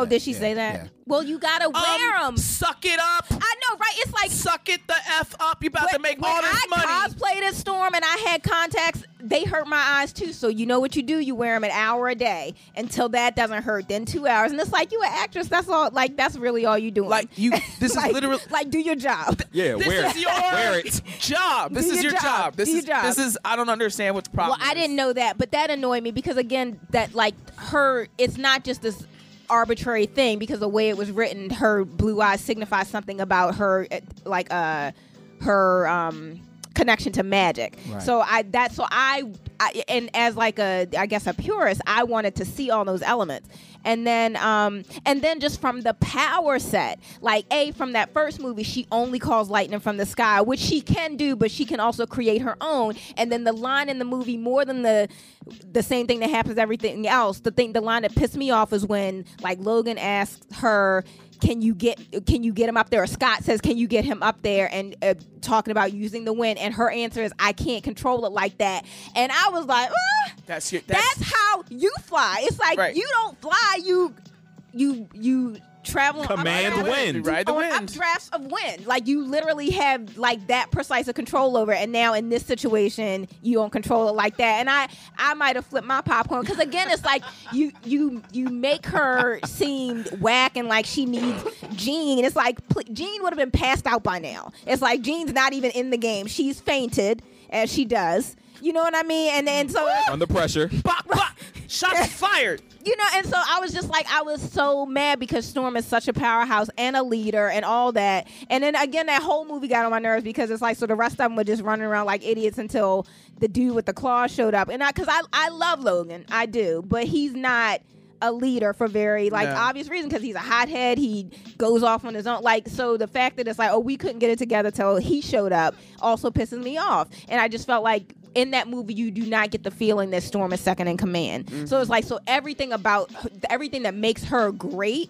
did she say that? Yeah. Well, you gotta wear them. Suck it up. I know, right? It's like suck it the f up. You about to make all this money. I cosplayed as Storm and I had contacts. They hurt my eyes too. So you know what you do? You wear them an hour a day until that doesn't hurt. Then 2 hours, and it's like you an actress. That's all. Like that's really all you doing. Like you. This like, is literally like do your job. Yeah, wear it. This is your job. This is. I don't understand what's. Well, I didn't know that, but that annoyed me because, again, that, like, her, it's not just this arbitrary thing because the way it was written, her blue eyes signify something about her, like, her connection to magic. Right. So and as like I guess a purist, I wanted to see all those elements. And then just from the power set, like from that first movie, she only calls lightning from the sky, which she can do, but she can also create her own. And then the line in the movie, more than the same thing that happens to everything else, the line that pissed me off is when like Logan asks her, Can you get him up there? Or Scott says, can you get him up there? And talking about using the wind, and her answer is, I can't control it like that. And I was like, that's how you fly. It's like, right. You don't fly. You travel command wind, right? The wind, updrafts of wind. Like you literally have like that precise of control over it. And now in this situation, you don't control it like that. And I might have flipped my popcorn because again, it's like you make her seem whack and like she needs Jean. It's like Jean would have been passed out by now. It's like Jean's not even in the game. She's fainted as she does. You know what I mean? And then so under pressure, shots fired. You know, and so I was just like, I was so mad because Storm is such a powerhouse and a leader and all that. And then again, that whole movie got on my nerves because it's like, so the rest of them were just running around like idiots until the dude with the claws showed up. And because I love Logan, I do, but he's not a leader for very obvious reason because he's a hothead. He goes off on his own. Like, so the fact that it's like, oh, we couldn't get it together till he showed up also pisses me off. And I just felt like, in that movie, you do not get the feeling that Storm is second in command. Mm-hmm. So it's like, so everything that makes her great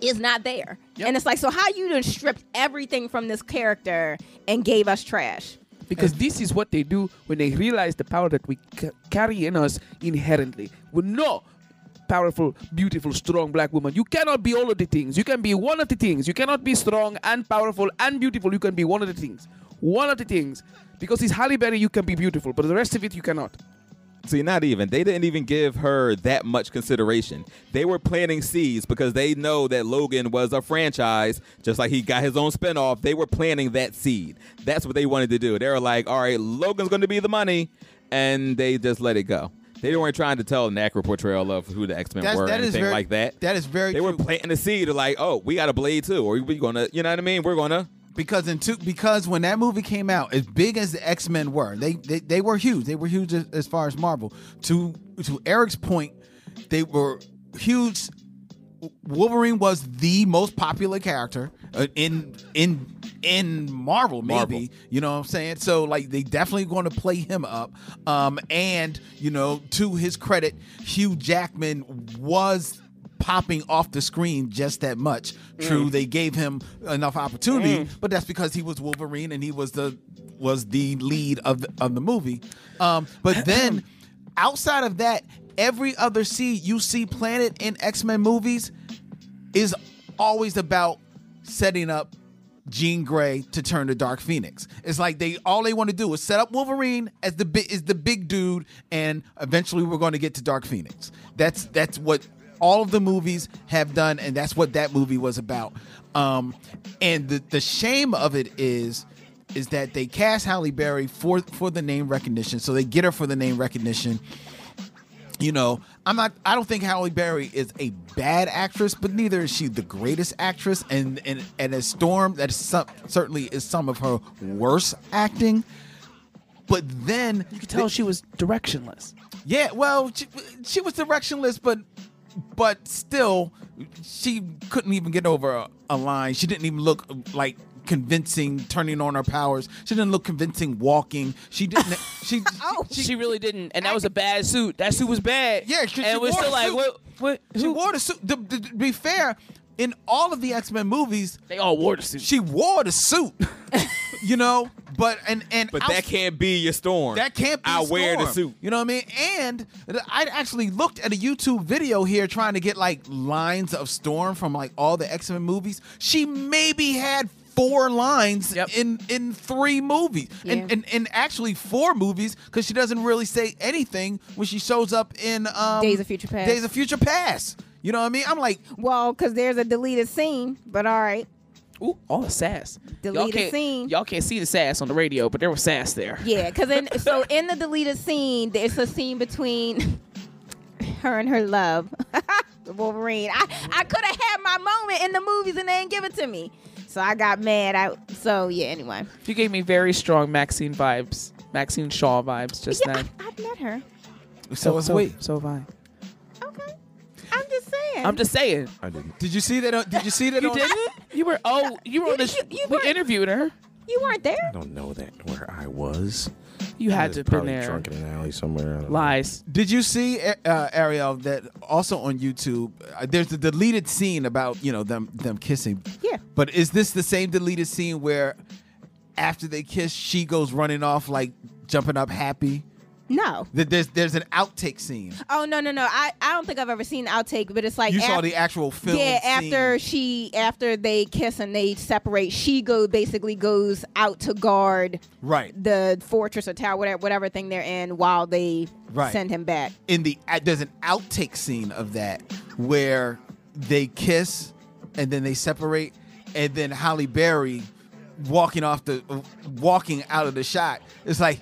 is not there. Yep. And it's like, so how you done stripped everything from this character and gave us trash? Because this is what they do when they realize the power that we carry in us inherently. We're not powerful, beautiful, strong black woman. You cannot be all of the things. You can be one of the things. You cannot be strong and powerful and beautiful. You can be one of the things. One of the things. Because it's Halle Berry, you can be beautiful, but the rest of it, you cannot. See, not even. They didn't even give her that much consideration. They were planting seeds because they know that Logan was a franchise, just like he got his own spinoff. They were planting that seed. That's what they wanted to do. They were like, all right, Logan's going to be the money, and they just let it go. They weren't trying to tell an accurate portrayal of who the X-Men were or anything like that. That is very true. They were planting the seed of like, oh, we got to Blade too, or we're going to, you know what I mean? We're going to. Because when that movie came out, as big as the X-Men were, they were huge. They were huge as far as Marvel. To Eric's point, they were huge. Wolverine was the most popular character in Marvel, maybe. You know what I'm saying? So, like, they definitely going to play him up. And, you know, to his credit, Hugh Jackman was popping off the screen just that much. True, they gave him enough opportunity, but that's because he was Wolverine and he was the lead of the movie. But then, outside of that, every other seed you see planted in X-Men movies is always about setting up Jean Grey to turn to Dark Phoenix. It's like all they want to do is set up Wolverine as the big dude, and eventually we're going to get to Dark Phoenix. That's what all of the movies have done, and that's what that movie was about. And the shame of it is that they cast Halle Berry for the name recognition, so they get her for the name recognition. You know, I don't think Halle Berry is a bad actress, but neither is she the greatest actress. And as Storm, that certainly is some of her worst acting. But then you could tell she was directionless. Yeah, well, she was directionless, but still, she couldn't even get over a line. She didn't even look like convincing, turning on her powers. She didn't look convincing walking. She didn't. She really didn't. And that was a bad suit. That suit was bad. Yeah, and we're still like, what? She wore the suit. To be fair, in all of the X-Men movies, they all wore the suit. She wore the suit. You know, but that can't be your Storm. That can't be Storm. I wear the suit. You know what I mean? And I actually looked at a YouTube video here trying to get like lines of Storm from like all the X-Men movies. She maybe had 4 lines in 3 movies, and actually 4 movies because she doesn't really say anything when she shows up in Days of Future Past. Days of Future Past. You know what I mean? I'm like, well, because there's a deleted scene, but all right. Ooh, all the sass. Deleted scene. Y'all can't see the sass on the radio, but there was sass there. Yeah, because so in the deleted scene, there's a scene between her and her love, Wolverine. I could have had my moment in the movies and they didn't give it to me. so I got mad. Anyway. You gave me very strong Maxine vibes. Maxine Shaw vibes just now. I've met her. So have I. Okay. I'm just saying. I didn't. Did you see that? Did you see that? You didn't? You were. Oh, you were on the. We interviewed her. You weren't there. I don't know that where I was. You had to have been there. Probably drunk in an alley somewhere. Lies. Did you see Ariel? That also on YouTube. There's a deleted scene about them kissing. Yeah. But is this the same deleted scene where after they kiss, she goes running off like jumping up happy? No. There's an outtake scene. Oh, no. I don't think I've ever seen an outtake, but it's like... You saw the actual film scene. Yeah, after they kiss and they separate, she basically goes out to guard the fortress or tower, whatever thing they're in, while they send him back. There's an outtake scene of that where they kiss and then they separate, and then Halle Berry walking out of the shot. It's like...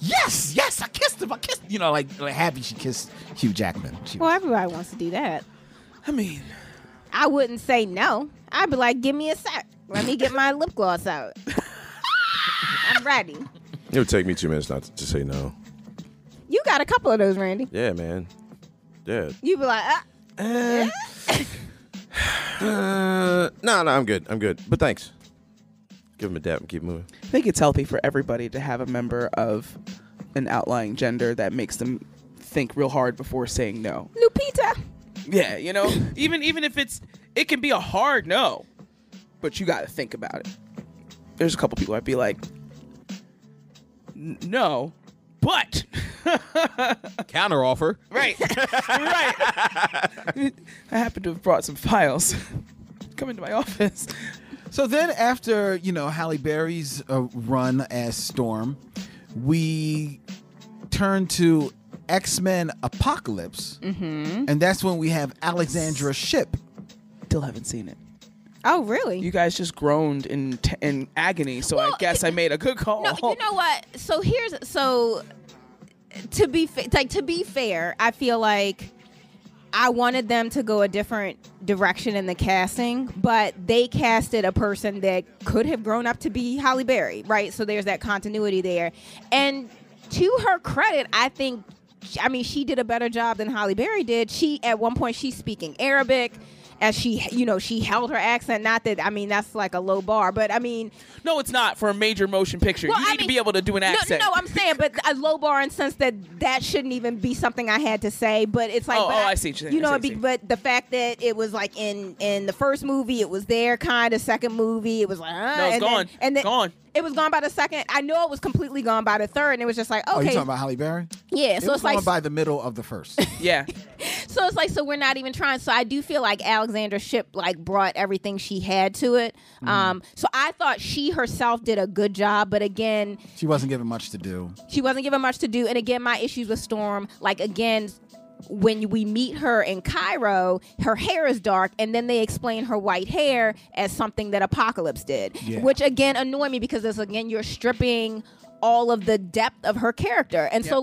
Yes, I kissed him. Like happy she kissed Hugh Jackman. Everybody wants to do that. I mean, I wouldn't say no. I'd be like, give me a sec. Let me get my lip gloss out. I'm ready. It would take me 2 minutes not to say no. You got a couple of those, Randy. Yeah, man. Yeah. You'd be like, no, I'm good. But thanks. Give them a dap and keep moving. I think it's healthy for everybody to have a member of an outlying gender that makes them think real hard before saying no. Lupita. Yeah, even if it can be a hard no, but you got to think about it. There's a couple people I'd be like, no, but counter offer. Right. I happen to have brought some files. Come into my office. So then after, Halle Berry's run as Storm, we turn to X-Men Apocalypse, and that's when we have Alexandra Shipp. Still haven't seen it. Oh, really? You guys just groaned in agony, so I guess I made a good call. No, you know what? To be fair, I feel like... I wanted them to go a different direction in the casting, but they casted a person that could have grown up to be Halle Berry, right? So there's that continuity there. And to her credit, I mean, she did a better job than Halle Berry did. At one point, she's speaking Arabic. As she held her accent. Not that, I mean, that's like a low bar, but I mean... No, it's not for a major motion picture. Well, I mean, to be able to do an accent. No, I'm saying, but a low bar in the sense that shouldn't even be something I had to say, but it's like... Oh, I see what you're saying. But the fact that it was like in the first movie, it was there, kind of second movie, it was like... No, it's gone. Gone. It was gone by the second. I know it was completely gone by the third, and it was just like, okay. Oh, you're talking about Halle Berry? Yeah. So it's like gone by the middle of the first. Yeah. So it's like, so we're not even trying. So I do feel like Alexandra Shipp brought everything she had to it. Mm-hmm. So I thought she herself did a good job, but again, she wasn't given much to do. And again, my issues with Storm, when we meet her in Cairo, her hair is dark, and then they explain her white hair as something that Apocalypse did, which again annoyed me because you're stripping all of the depth of her character. And so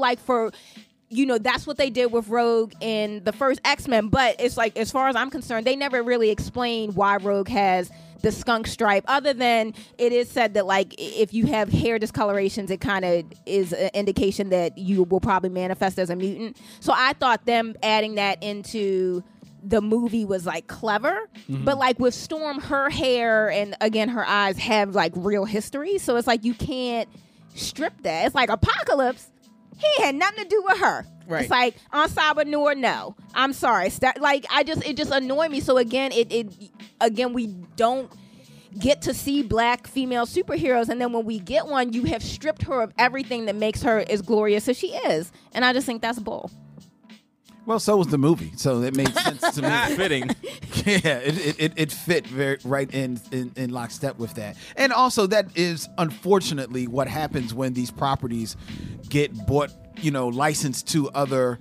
that's what they did with Rogue in the first X-Men, but it's like, as far as I'm concerned, they never really explained why Rogue has the skunk stripe, other than it is said that if you have hair discolorations, it kind of is an indication that you will probably manifest as a mutant. So I thought them adding that into the movie was clever, but with Storm, her hair and again her eyes have real history, so it's you can't strip that. It's like Apocalypse, he had nothing to do with her. Right. It's like, entrepreneur, no. I'm sorry. It just annoyed me. So again, we don't get to see black female superheroes, and then when we get one, you have stripped her of everything that makes her as glorious as she is. And I just think that's bull. Well, so was the movie, so it made sense to me. It's fitting. Yeah, it fit right in lockstep with that. And also, that is unfortunately what happens when these properties get bought, licensed to other,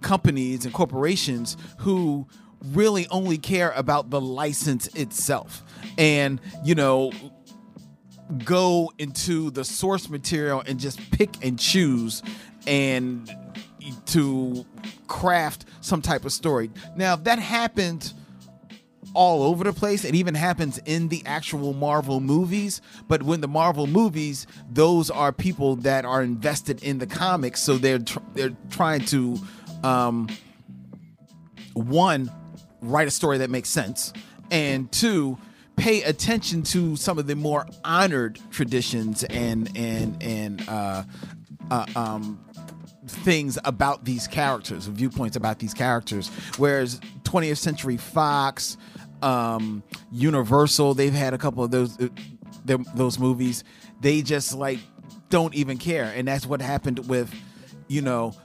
companies and corporations who really only care about the license itself. And, go into the source material and just pick and choose and... to craft some type of story. Now, if that happened all over the place. It even happens in the actual Marvel movies. But when the Marvel movies, those are people that are invested in the comics. So they're trying to, one, write a story that makes sense. And two, pay attention to some of the more honored traditions and things about these characters, viewpoints about these characters. Whereas 20th Century Fox, Universal, they've had a couple of those movies. They just like don't even care, and that's what happened with, you know,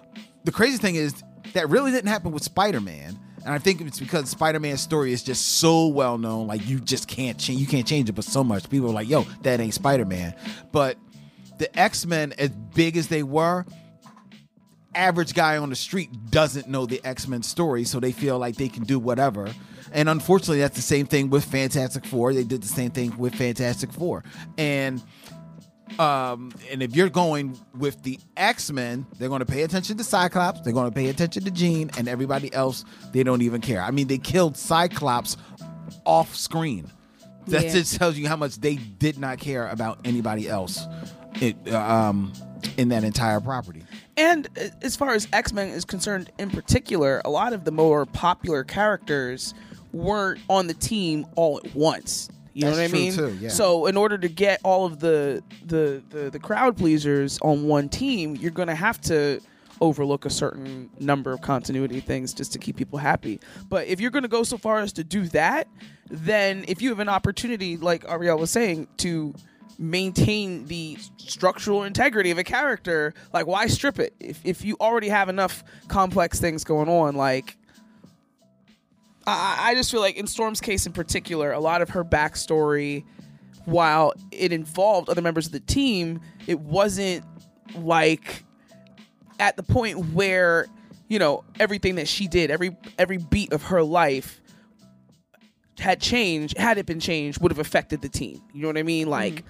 the crazy thing is that really didn't happen with Spider-Man. And I think it's because Spider-Man's story is just so well known, like you just can't change. You can't change it, but so much people are like, "Yo, that ain't Spider-Man." But the X-Men, as big as they were, average guy on the street doesn't know the X-Men story, so they feel like they can do whatever. And unfortunately, that's the same thing with Fantastic Four. They did the same thing with Fantastic Four, and if you're going with the X-Men, they're going to pay attention to Cyclops, they're going to pay attention to Jean, and everybody else, they don't even care. I mean, they killed Cyclops off screen. That just tells you how much they did not care about anybody else in that entire property. And as far as X-Men is concerned in particular, a lot of the more popular characters weren't on the team all at once. You know what I mean? Too, yeah. So in order to get all of the crowd pleasers on one team, you're going to have to overlook a certain number of continuity things just to keep people happy. But if you're going to go so far as to do that, then if you have an opportunity, like Ariel was saying, to maintain the structural integrity of a character, like why strip it? If you already have enough complex things going on, like... I just feel like in Storm's case in particular, a lot of her backstory, while it involved other members of the team, it wasn't like at the point where, you know, everything that she did, every beat of her life had changed, had it been changed, would have affected the team. You know what I mean? Like,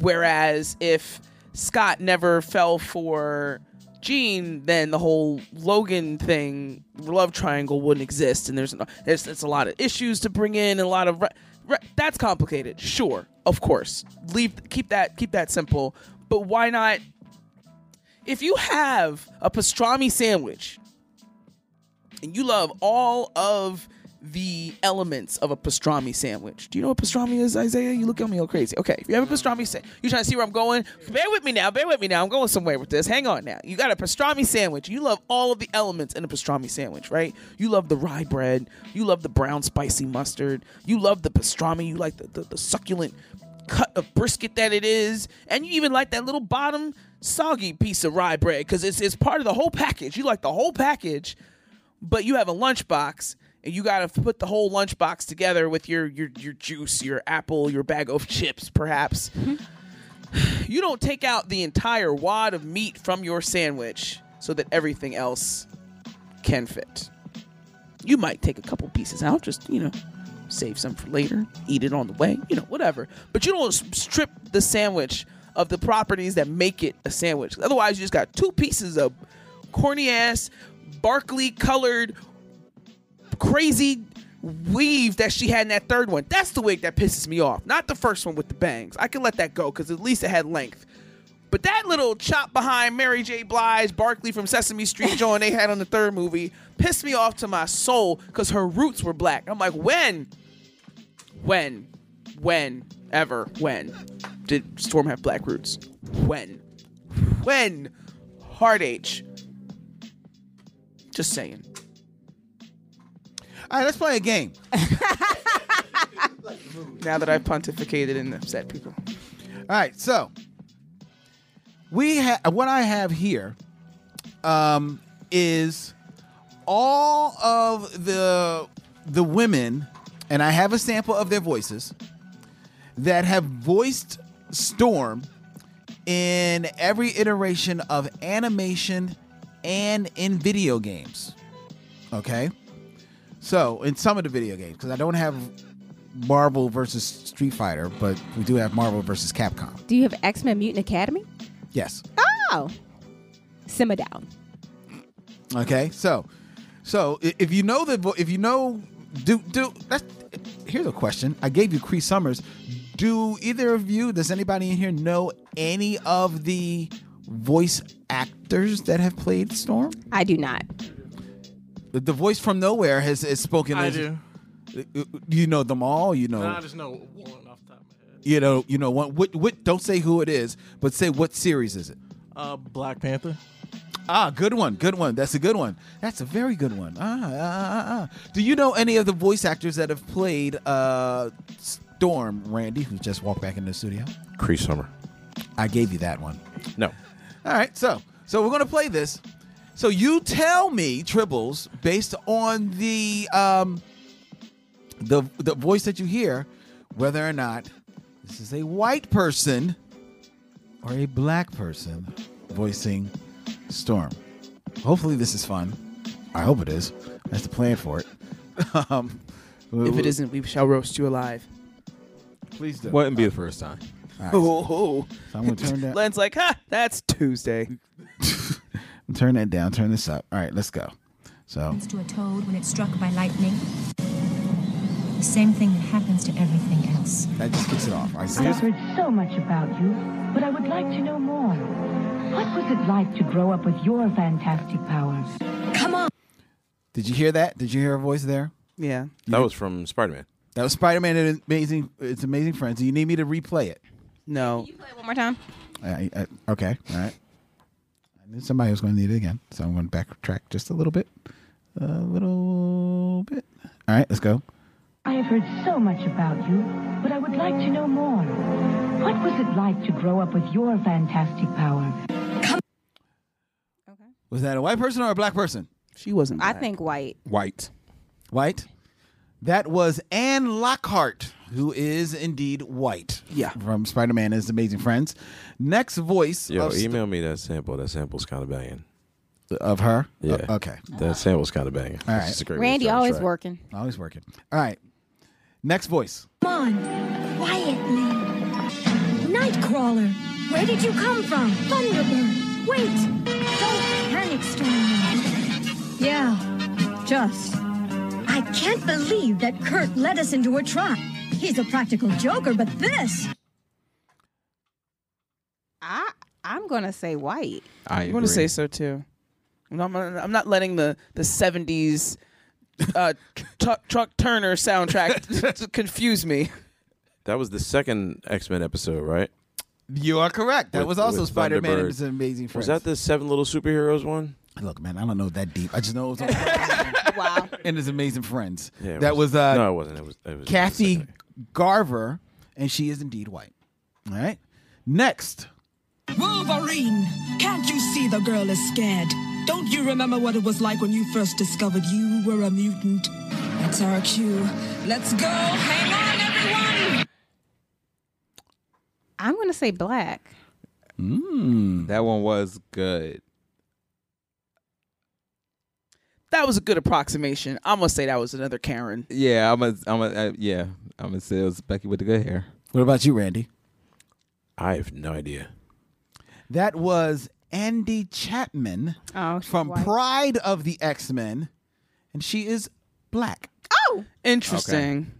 whereas if Scott never fell for Jean, then the whole Logan thing, love triangle, wouldn't exist, and there's a lot of issues to bring in, and a lot of that's complicated. Sure, of course, keep that simple. But why not? If you have a pastrami sandwich and you love all of the elements of a pastrami sandwich. Do you know what pastrami is, Isaiah? You look at me all crazy. Okay, if you have a pastrami sandwich, you trying to see where I'm going? Bear with me now. I'm going somewhere with this. Hang on now. You got a pastrami sandwich. You love all of the elements in a pastrami sandwich, right? You love the rye bread. You love the brown spicy mustard. You love the pastrami. You like the succulent cut of brisket that it is. And you even like that little bottom soggy piece of rye bread because it's part of the whole package. You like the whole package, but you have a lunchbox. And you got to put the whole lunchbox together with your juice, your apple, your bag of chips, perhaps. You don't take out the entire wad of meat from your sandwich so that everything else can fit. You might take a couple pieces out, just, you know, save some for later, eat it on the way, you know, whatever. But you don't strip the sandwich of the properties that make it a sandwich. Otherwise, you just got two pieces of corny-ass, Barkley-colored crazy weave that she had in that third one. That's the wig that pisses me off. Not the first one with the bangs. I can let that go because at least it had length. But that little chop behind Mary J. Blige, Barkley from Sesame Street, John they had on the third movie pissed me off to my soul because her roots were black. I'm like, when did Storm have black roots? When? Hard H. Just saying. All right, let's play a game. Now that I've pontificated and upset people. All right, so what I have here is all of the women, and I have a sample of their voices, that have voiced Storm in every iteration of animation and in video games. Okay? So, in some of the video games, because I don't have Marvel versus Street Fighter, but we do have Marvel versus Capcom. Do you have X-Men Mutant Academy? Yes. Oh! Simmer down. Okay, so if you know the, if you know, do that's here's a question. I gave you Cree Summers. Do either of you, does anybody in here know any of the voice actors that have played Storm? I do not. The voice from nowhere has spoken. I do. You know them all? You know? No, I just know one off the top of my head. You know one. What? Don't say who it is, but say what series is it? Black Panther. Ah, good one, good one. That's a good one. That's a very good one. Do you know any of the voice actors that have played Storm, Randy, who just walked back into the studio? Cree Summer. I gave you that one. No. All right, so we're going to play this. So you tell me, Tribbles, based on the voice that you hear, whether or not this is a white person or a black person voicing Storm. Hopefully this is fun. I hope it is. That's the plan for it. If it isn't, we shall roast you alive. Please do. Wouldn't be the first time. Right. So I'm gonna turn that. Len's like, ha! That's Tuesday. Turn that down. Turn this up. All right, let's go. So. To a toad when it's struck by lightning. The same thing that happens to everything else. That just kicks it off. I've heard so much about you, but I would like to know more. What was it like to grow up with your fantastic powers? Come on! Did you hear that? Did you hear a voice there? Yeah. That was from Spider-Man. That was Spider-Man and It's Amazing Friends. Do you need me to replay it? No. Can you play it one more time? Okay. All right. I knew somebody was going to need it again, so I'm going to backtrack just a little bit. All right, let's go. I have heard so much about you, but I would like to know more. What was it like to grow up with your fantastic power? Okay. Was that a white person or a black person? She wasn't black. I think white. White? That was Anne Lockhart, who is indeed white. Yeah. From Spider-Man and His Amazing Friends. Next voice. Yo, email me that sample. That sample's kind of banging. Of her? Yeah. Okay. That sample's kind of banging. All right. Randy, always working. Always working. All right. Next voice. Come on, quietly. Nightcrawler, where did you come from? Thunderbird, wait. Don't panic, Storm. Yeah, just. I can't believe that Kurt led us into a trap. He's a practical joker, but this. I'm gonna say white. I'm gonna say so too. I'm not letting the 70s. Chuck Turner soundtrack to confuse me. That was the second X-Men episode, right? You are correct. That was also Spider-Man and His Amazing Friends. Was that the 7 Little Superheroes one? Look, man, I don't know that deep. I just know it was on Spider-Man wow. and His Amazing Friends. Yeah, that was no, it wasn't. It was Kathy Garver, and she is indeed white. All right. Next. Wolverine, can't you see the girl is scared? Don't you remember what it was like when you first discovered you were a mutant? That's our cue. Let's go. Hang on, everyone. I'm going to say black. That one was good. That was a good approximation. I'm going to say that was another Karen. Yeah, I'm going to say it was Becky with the good hair. What about you, Randy? I have no idea. That was Andy Chapman from white. Pride of the X-Men, and she is black. Oh, interesting.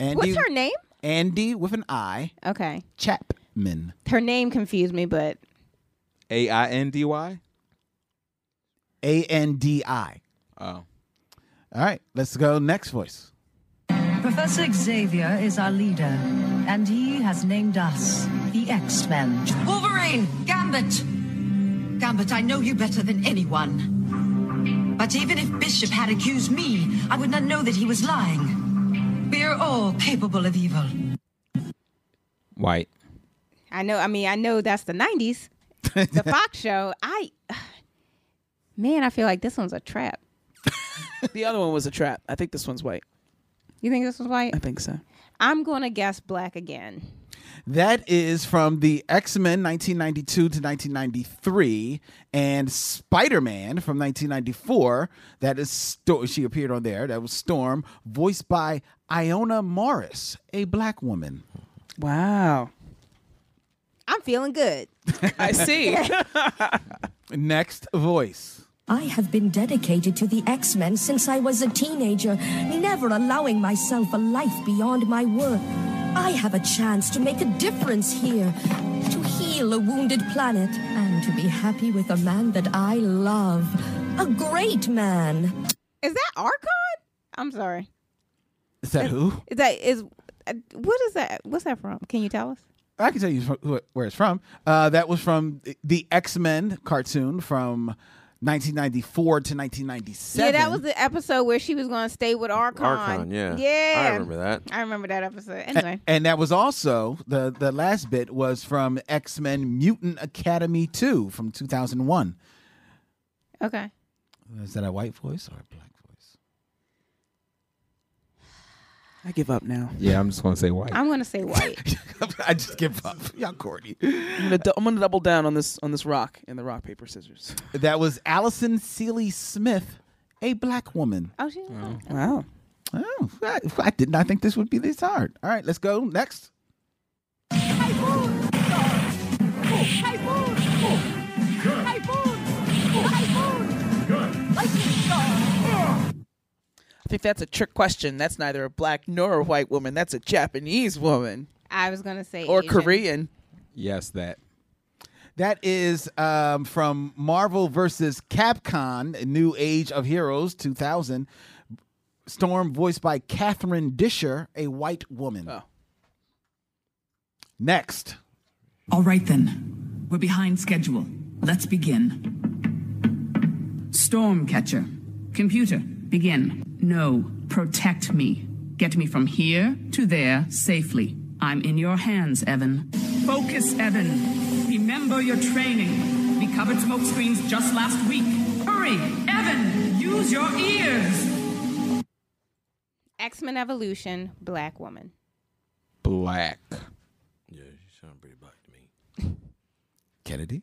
Okay. Andy, what's her name? Andy with an I. Okay. Chapman. Her name confused me, but A-I-N-D-Y? A-N-D-I. Oh. All right, let's go next voice. Professor Xavier is our leader, and he has named us the X-Men. Wolverine, Gambit, I know you better than anyone. But even if Bishop had accused me, I would not know that he was lying. We are all capable of evil. White. I know that's the 90s. The Fox show. I feel like this one's a trap. The other one was a trap. I think this one's white. You think this was white? I think so. I'm going to guess black again. That is from the X-Men 1992 to 1993 and Spider-Man from 1994. That is she appeared on there. That was Storm, voiced by Iona Morris, a black woman. Wow. I'm feeling good. I see. Next voice. I have been dedicated to the X-Men since I was a teenager, never allowing myself a life beyond my work. I have a chance to make a difference here, to heal a wounded planet, and to be happy with a man that I love. A great man. Is that Archon? I'm sorry. Is that who? What is that? What's that from? Can you tell us? I can tell you where it's from. That was from the X-Men cartoon from 1994 to 1997. Yeah, that was the episode where she was going to stay with Archon. Archon, yeah. Yeah. I remember that. I remember that episode. Anyway. And that was also, the last bit was from X-Men Mutant Academy 2 from 2001. Okay. Is that a white voice or a black voice? I give up now. Yeah, I'm just going to say white. I'm going to say white. I just give up. Y'all corny. I'm going to double down on this rock and the rock, paper, scissors. That was Allison Seeley Smith, a black woman. Oh, she was black. Wow. Oh, I did not think this would be this hard. All right, let's go next. I think that's a trick question. That's neither a black nor a white woman. That's a Japanese woman. I was going to say Asian. Or Korean. Yes, that. That is from Marvel versus Capcom, New Age of Heroes 2000. Storm voiced by Catherine Disher, a white woman. Oh. Next. All right, then. We're behind schedule. Let's begin. Stormcatcher. Computer, begin. No, protect me. Get me from here to there safely. I'm in your hands, Evan. Focus, Evan. Remember your training. We covered smoke screens just last week. Hurry, Evan, use your ears. X-Men Evolution, black woman. Black. Yeah, you sound pretty black to me. Kennedy?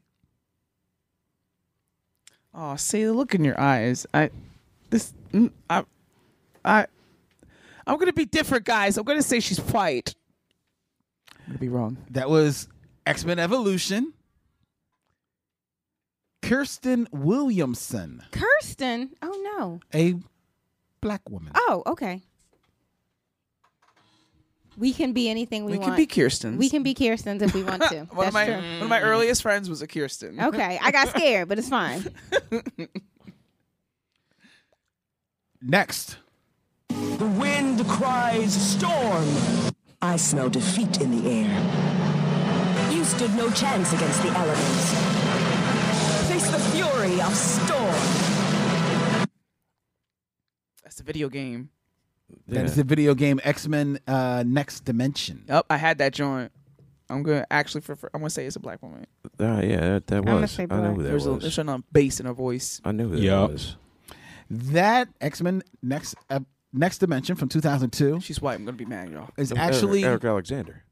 Oh, see the look in your eyes. I'm going to be different, guys. I'm going to say she's white. Could be wrong. That was X-Men Evolution. Kirsten Williamson. Kirsten? Oh, no. A black woman. Oh, okay. We can be anything we want. We can be Kirstens. We can be Kirstens if we want to. One of my earliest friends was a Kirsten. Okay. I got scared, but it's fine. Next. The wind cries storm. I smell defeat in the air. You stood no chance against the elements. Face the fury of storm. That's a video game. Yeah. That is the video game X-Men Next Dimension. Yep, I had that joint. I'm going to actually, I'm going to say it's a black woman. Yeah, that was. I'm going to say black. I knew that was. There's a bass in her voice. I knew that was. That X-Men Next Dimension from 2002. She's white. I'm going to be mad, y'all. It's actually Eric Alexander.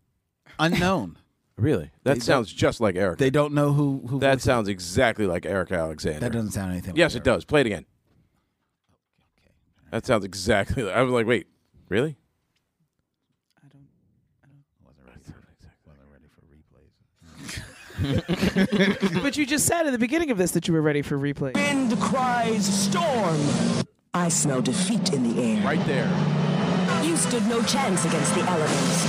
Unknown. Really? That sounds just like Eric. They don't know who That sounds exactly like Eric Alexander. That doesn't sound anything like Yes, it does. Play it again. Okay. That sounds exactly like I was like, wait, really? I wasn't ready for replays. But you just said at the beginning of this that you were ready for replays. Wind cries storm. I smell defeat in the air. Right there. You stood no chance against the elements.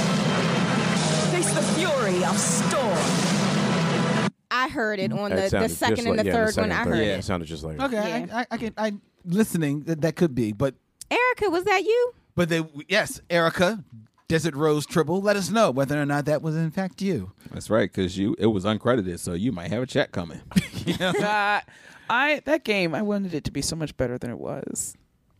Face the fury of storm. I heard it on the second and the third one. I heard it. It sounded just like okay, yeah. I listening. That could be, but Erica, was that you? But yes, Erica, Desert Rose Tribble. Let us know whether or not that was in fact you. That's right, because it was uncredited, so you might have a check coming. That game, I wanted it to be so much better than it was.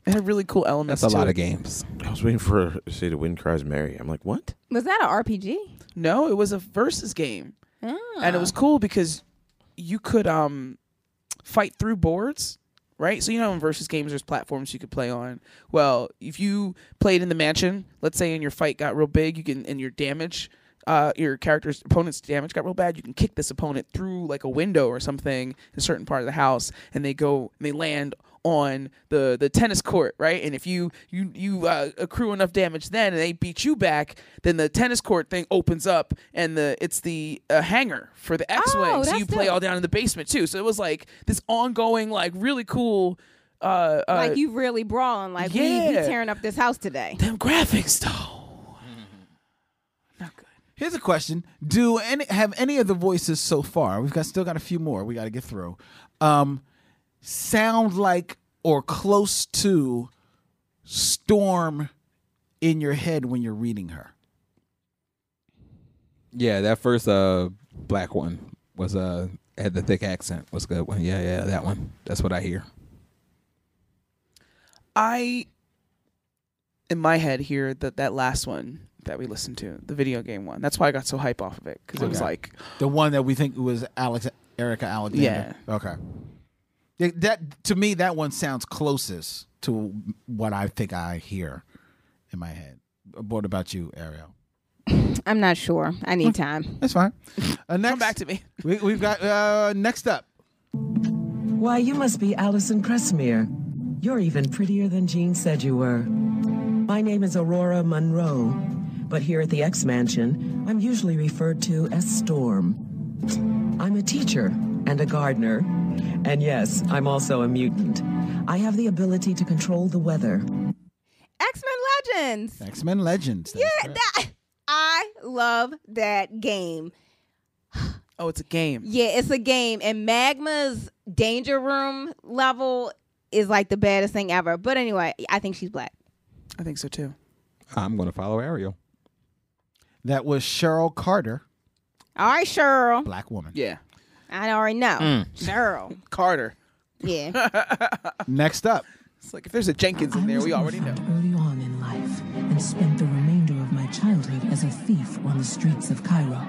It had really cool elements. That's a lot of games. I was waiting for her to say The Wind Cries Mary. I'm like, what? Was that an RPG? No, it was a versus game. Oh. And it was cool because you could fight through boards, right? So you know in versus games there's platforms you could play on. Well, if you played in the mansion, let's say and your fight got real big, you can and your damage your character's opponent's damage got real bad, you can kick this opponent through like a window or something in a certain part of the house and they land on the tennis court, right? And if you accrue enough damage then and they beat you back, then the tennis court thing opens up and it's the hangar for the X-Wing. Oh, so you play all down in the basement too. So it was like this ongoing, like, really cool... like you really brawling, like, yeah, we tearing up this house today. Them graphics though, not good. Here's a question: have any of the voices so far? We've still got a few more we got to get through. Sound like or close to Storm in your head when you're reading her? Yeah, that first black one was had the thick accent. Was a good one. Yeah, that one. That's what I hear. I, in my head, hear that last one that we listened to, the video game one. That's why I got so hype off of it, because it was like the one that we think was Erica Alexander. Yeah. Okay. That, to me, that one sounds closest to what I think I hear in my head. What about you, Ariel? I'm not sure. I need time. That's fine. Next, come back to me. We've got next up. Why, you must be Alison Cressmere. You're even prettier than Jean said you were. My name is Aurora Monroe, but here at the X Mansion, I'm usually referred to as Storm. I'm a teacher and a gardener, and yes, I'm also a mutant. I have the ability to control the weather. X-Men Legends! X-Men Legends. Yeah, I love that game. Oh, it's a game. Yeah, it's a game, and Magma's Danger Room level is like the baddest thing ever. But anyway, I think she's black. I think so too. I'm going to follow Ariel. That was Cheryl Carter. All right, Cheryl. Black woman. Yeah. I already know. Cheryl. Carter. Yeah. Next up. It's like if there's a Jenkins in there, we already know. Early on in life and spent the remainder of my childhood as a thief on the streets of Cairo.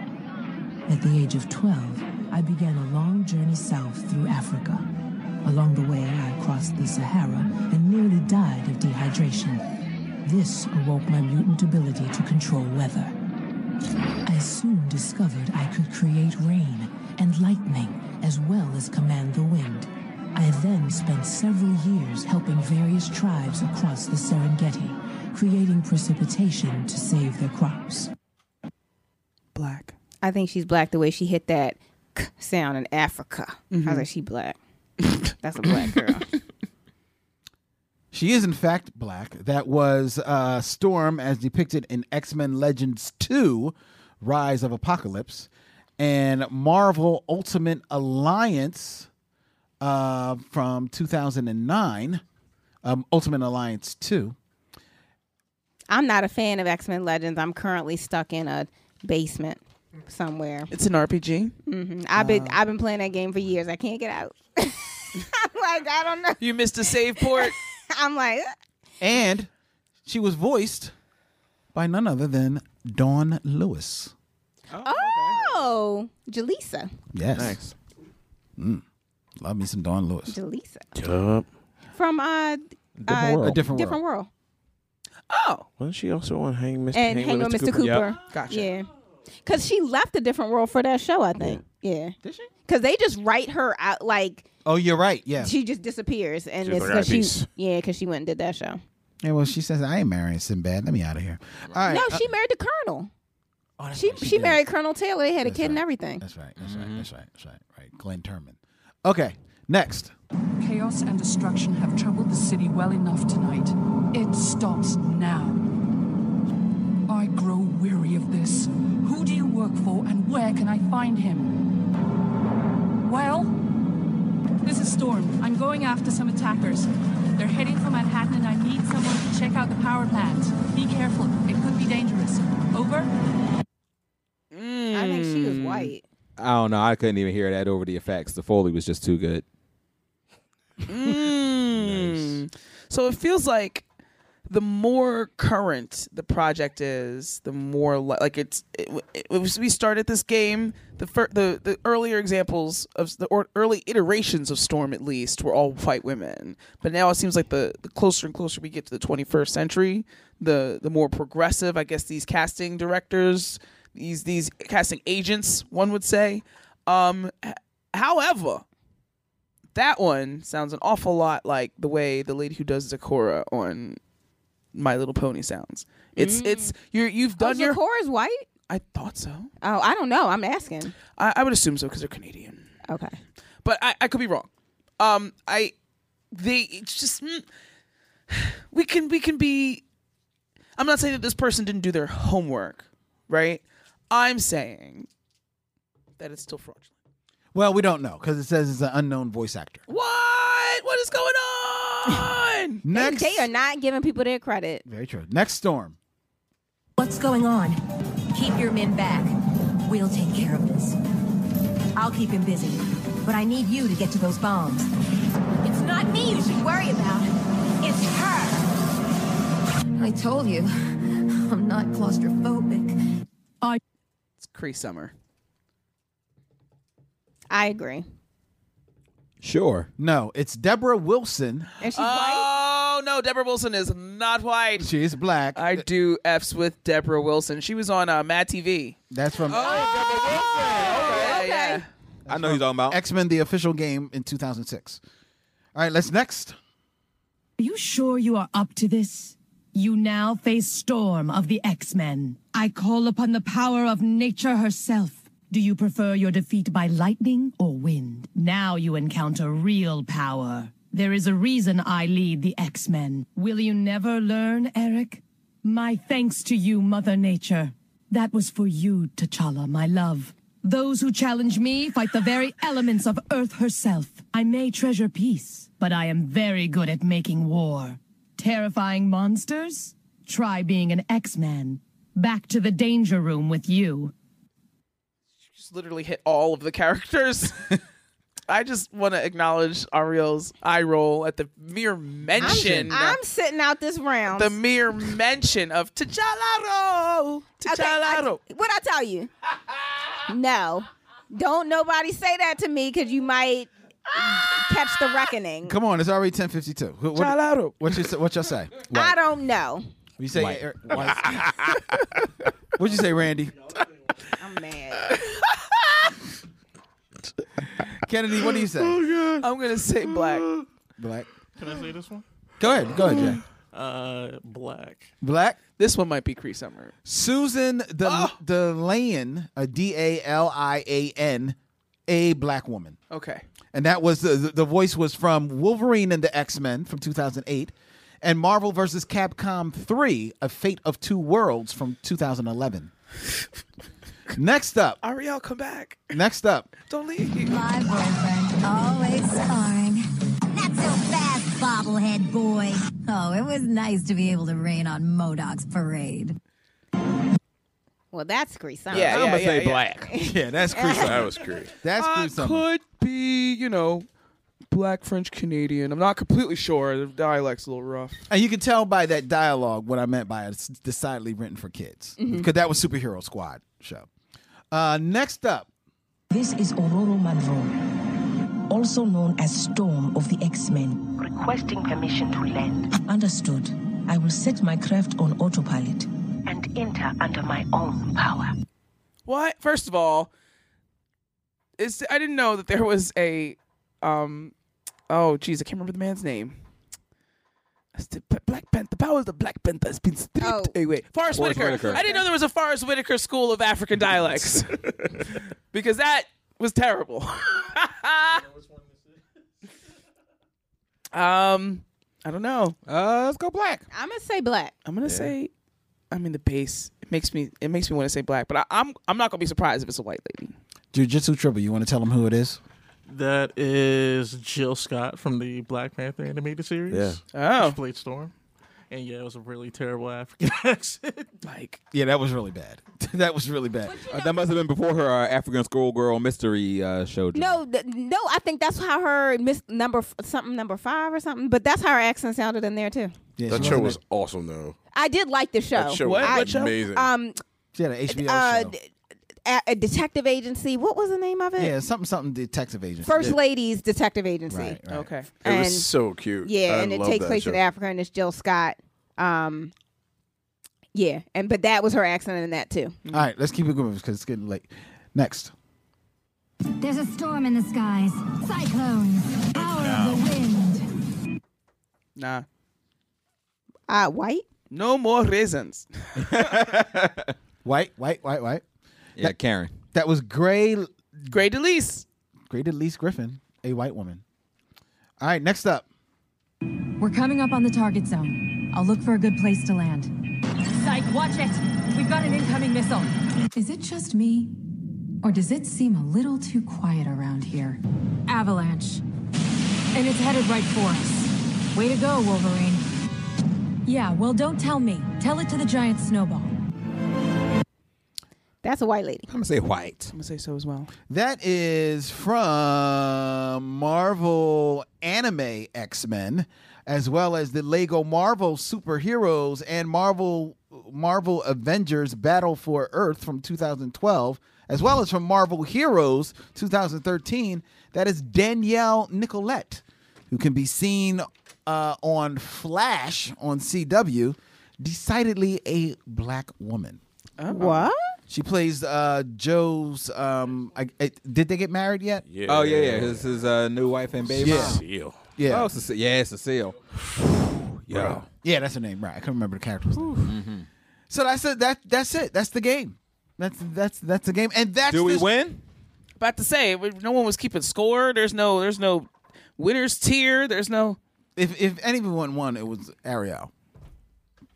At the age of 12, I began a long journey south through Africa. Along the way, I crossed the Sahara and nearly died of dehydration. This awoke my mutant ability to control weather. I soon discovered I could create rain and lightning, as well as command the wind. I then spent several years helping various tribes across the Serengeti, creating precipitation to save their crops. Black. I think she's black the way she hit that k sound in Africa. Mm-hmm. I was like, she black. That's a black girl. She is, in fact, black. That was Storm as depicted in X-Men Legends 2, Rise of Apocalypse, and Marvel Ultimate Alliance from 2009, Ultimate Alliance 2. I'm not a fan of X-Men Legends. I'm currently stuck in a basement somewhere. It's an RPG. Mm-hmm. I've been playing that game for years. I can't get out. I'm like, I don't know. You missed a save port. I'm like, and she was voiced by none other than Dawn Lewis. Oh, okay. Jaleesa. Yes. Nice. Love me some Dawn Lewis. Jaleesa. From a different world. Oh. Wasn't she also on Hang with Mr. Cooper? Yep. Gotcha. Yeah. Because she left a different world for that show, I think. Yeah. Did she? Because they just write her out like... Oh, you're right, yeah. She just disappears. And it's because she went and did that show. Yeah, well, she says, I ain't marrying Sinbad. Let me out of here. All right, no, she married the Colonel. Oh, she married Colonel Taylor. They had a kid and everything. That's right. Glenn Turman. Okay, next. Chaos and destruction have troubled the city well enough tonight. It stops now. I grow weary of this. Who do you work for, and where can I find him? Well, this is Storm. I'm going after some attackers. They're heading for Manhattan, and I need someone to check out the power plant. Be careful. It could be dangerous. Over. I think she was white. I don't know. I couldn't even hear that over the effects. The Foley was just too good. Nice. So it feels like the more current the project is, the more we started this game. The earlier examples of early iterations of Storm, at least, were all white women. But now it seems like the closer and closer we get to the 21st century, the more progressive, I guess, these casting directors, these casting agents, one would say. However, That one sounds an awful lot like the way the lady who does Zakora on My Little Pony sounds. You've done your... Zakora's white? I thought so. Oh, I don't know. I'm asking. I would assume so because they're Canadian. Okay. But I could be wrong. We can be... I'm not saying that this person didn't do their homework, right? I'm saying that it's still fraudulent. Well, we don't know because it says it's an unknown voice actor. What? What is going on? Next, they are not giving people their credit. Very true. Next, Storm. What's going on? Keep your men back. We'll take care of this. I'll keep him busy, but I need you to get to those bombs. It's not me you should worry about. It's her. I told you, I'm not claustrophobic. It's Cree Summer. I agree. Sure. No, it's Deborah Wilson. And she's white? Oh, no, Deborah Wilson is not white. She's black. I do F's with Deborah Wilson. She was on Mad TV. That's from... Deborah Wilson. Okay. Yeah. I know who you're talking about. X-Men, the official game in 2006. All right, let's next. Are you sure you are up to this? You now face Storm of the X-Men. I call upon the power of nature herself. Do you prefer your defeat by lightning or wind? Now you encounter real power. There is a reason I lead the X-Men. Will you never learn, Eric? My thanks to you, Mother Nature. That was for you, T'Challa, my love. Those who challenge me fight the very elements of Earth herself. I may treasure peace, but I am very good at making war. Terrifying monsters? Try being an X-Man. Back to the danger room with you. Literally hit all of the characters. I just want to acknowledge Ariel's eye roll at the mere mention. I'm sitting out this round. The mere mention of T'Challa. T'Challa. Okay, what I tell you? No, don't nobody say that to me because you might catch the reckoning. Come on, it's already 10:52. What y'all say? White. I don't know. You say white. What'd you say, Randy? I'm mad. Kennedy, what do you say? Oh, I'm going to say black. Black. Can I say this one? Go ahead, Jack. Black. This one might be Cree Summer. Susan Dalian, a D-A-L-I-A-N, a black woman. Okay. And that was the voice was from Wolverine and the X-Men from 2008, and Marvel versus Capcom 3, A Fate of Two Worlds from 2011. Next up, Ariel, come back. Next up, don't leave. My boyfriend always sparring. Not so fast, bobblehead boy. Oh, it was nice to be able to rain on Modoc's parade. Well, that's Cree Summer. Yeah, I'm gonna say black. Yeah, that's Cree Summer. That was Cree. That's Cree Summer. Could be, black, French, Canadian. I'm not completely sure. The dialect's a little rough. And you can tell by that dialogue what I meant by it's decidedly written for kids. Because that was Superhero Squad show. Next up. This is Aurora Manvor, also known as Storm of the X-Men. Requesting permission to land. Understood. I will set my craft on autopilot. And enter under my own power. What? First of all, I didn't know that there was a... oh, geez, I can't remember the man's name. Black Panther. The power of the Black Panther has been stripped away. Forrest Whitaker. I didn't know there was a Forrest Whitaker school of African dialects. Because that was terrible. I don't know. Let's go black. I'm gonna say black. I'm gonna say. I mean, the base. It makes me want to say black, but I'm not gonna be surprised if it's a white lady. Jujutsu Tribble. You want to tell them who it is? That is Jill Scott from the Black Panther animated series. Yeah. Oh. She played Storm. And yeah, it was a really terrible African accent. Yeah, that was really bad. That must have been before her African schoolgirl mystery show. No, I think that's how her number 5 or something, but that's how her accent sounded in there too. Yeah, that show was awesome though. I did like the show. That show was amazing. She had an HBO show. A detective agency. What was the name of it? Yeah, something detective agency. First Ladies Detective Agency. Right. Okay. It was so cute. Yeah, and it takes place in Africa, and it's Jill Scott. Yeah, but that was her accent in that too. All right, let's keep it going because it's getting late. Next. There's a storm in the skies. Cyclones. Power of the wind. Nah. White? No more raisins. White. Yeah, Karen. That was Gray DeLise. Gray DeLise Griffin, a white woman. All right, next up. We're coming up on the target zone. I'll look for a good place to land. Psych, watch it. We've got an incoming missile. Is it just me? Or does it seem a little too quiet around here? Avalanche. And it's headed right for us. Way to go, Wolverine. Yeah, well, don't tell me. Tell it to the giant snowball. That's a white lady. I'm going to say white. I'm going to say so as well. That is from Marvel Anime X-Men, as well as the Lego Marvel Superheroes and Marvel Avengers Battle for Earth from 2012, as well as from Marvel Heroes 2013. That is Danielle Nicolette, who can be seen on Flash on CW, decidedly a black woman. Uh-huh. What? She plays Joe's. Did they get married yet? Yeah. Oh yeah. This is new wife and baby. Yeah. Cecile. Yeah. Oh, Cecile. Yeah, Cecile. Yeah. Yeah, that's her name, right? I couldn't remember the character's name. Mm-hmm. So that's it. That's the game. That's the game. And that's do we win? About to say, no one was keeping score. There's no winner's tier. There's no. If anyone won, it was Ariel.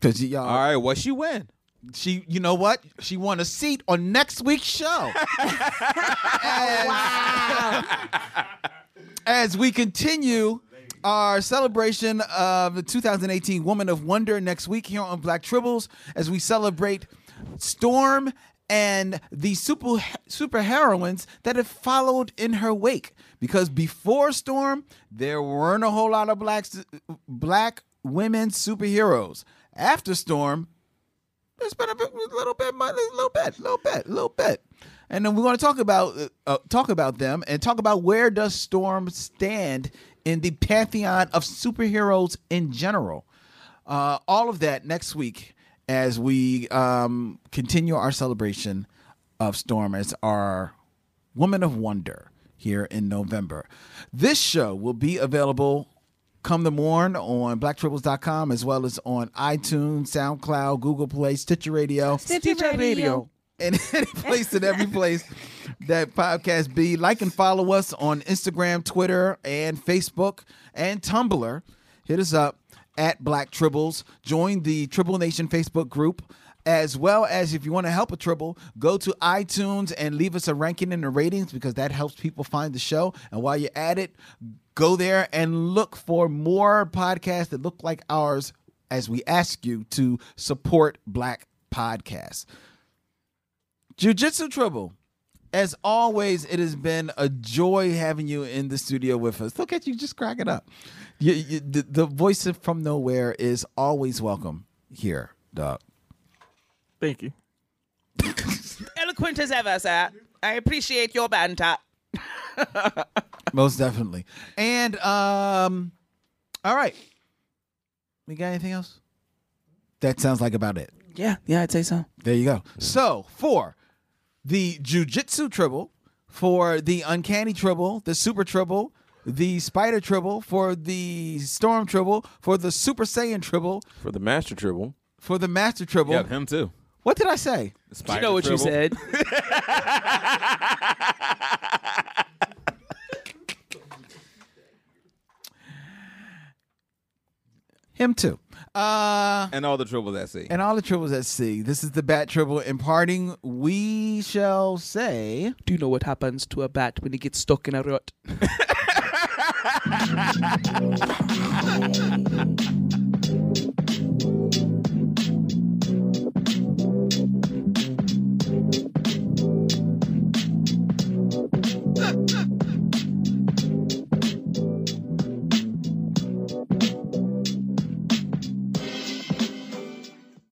Cause y'all. All right, what she win? She, you know what? She won a seat on next week's show. Wow! As we continue our celebration of the 2018 Woman of Wonder next week here on Black Tribbles, as we celebrate Storm and the super heroines that have followed in her wake. Because before Storm, there weren't a whole lot of black women superheroes. After Storm, there's been a little bit, and then we're going to talk about them and talk about where does Storm stand in the pantheon of superheroes in general. All of that next week as we continue our celebration of Storm as our Woman of Wonder here in November. This show will be available come the morn on blacktribbles.com, as well as on iTunes, SoundCloud, Google Play, Stitcher Radio. And any place and every place that podcast be. Like and follow us on Instagram, Twitter, and Facebook, and Tumblr. Hit us up at Black Tribbles. Join the Tribble Nation Facebook group. As well as, if you want to help a Tribble, go to iTunes and leave us a ranking and the ratings, because that helps people find the show. And while you're at it, go there and look for more podcasts that look like ours as we ask you to support black podcasts. Jiu-Jitsu Tribble, as always, it has been a joy having you in the studio with us. Look at you just cracking up. The voice from nowhere is always welcome here, dog. Thank you. Eloquent as ever, sir. I appreciate your banter. Most definitely. And, all right. We got anything else? That sounds like about it. Yeah, I'd say so. There you go. So, for the Jiu-Jitsu Tribble, for the Uncanny Tribble, the Super Tribble, the Spider Tribble, for the Storm Tribble, for the Super Saiyan Tribble. For the Master Tribble. Yeah, him too. What did I say? You know what Tribble. You said. Him too. And all the Tribbles at sea. This is the Bat Tribble. In parting, we shall say... Do you know what happens to a bat when he gets stuck in a rut?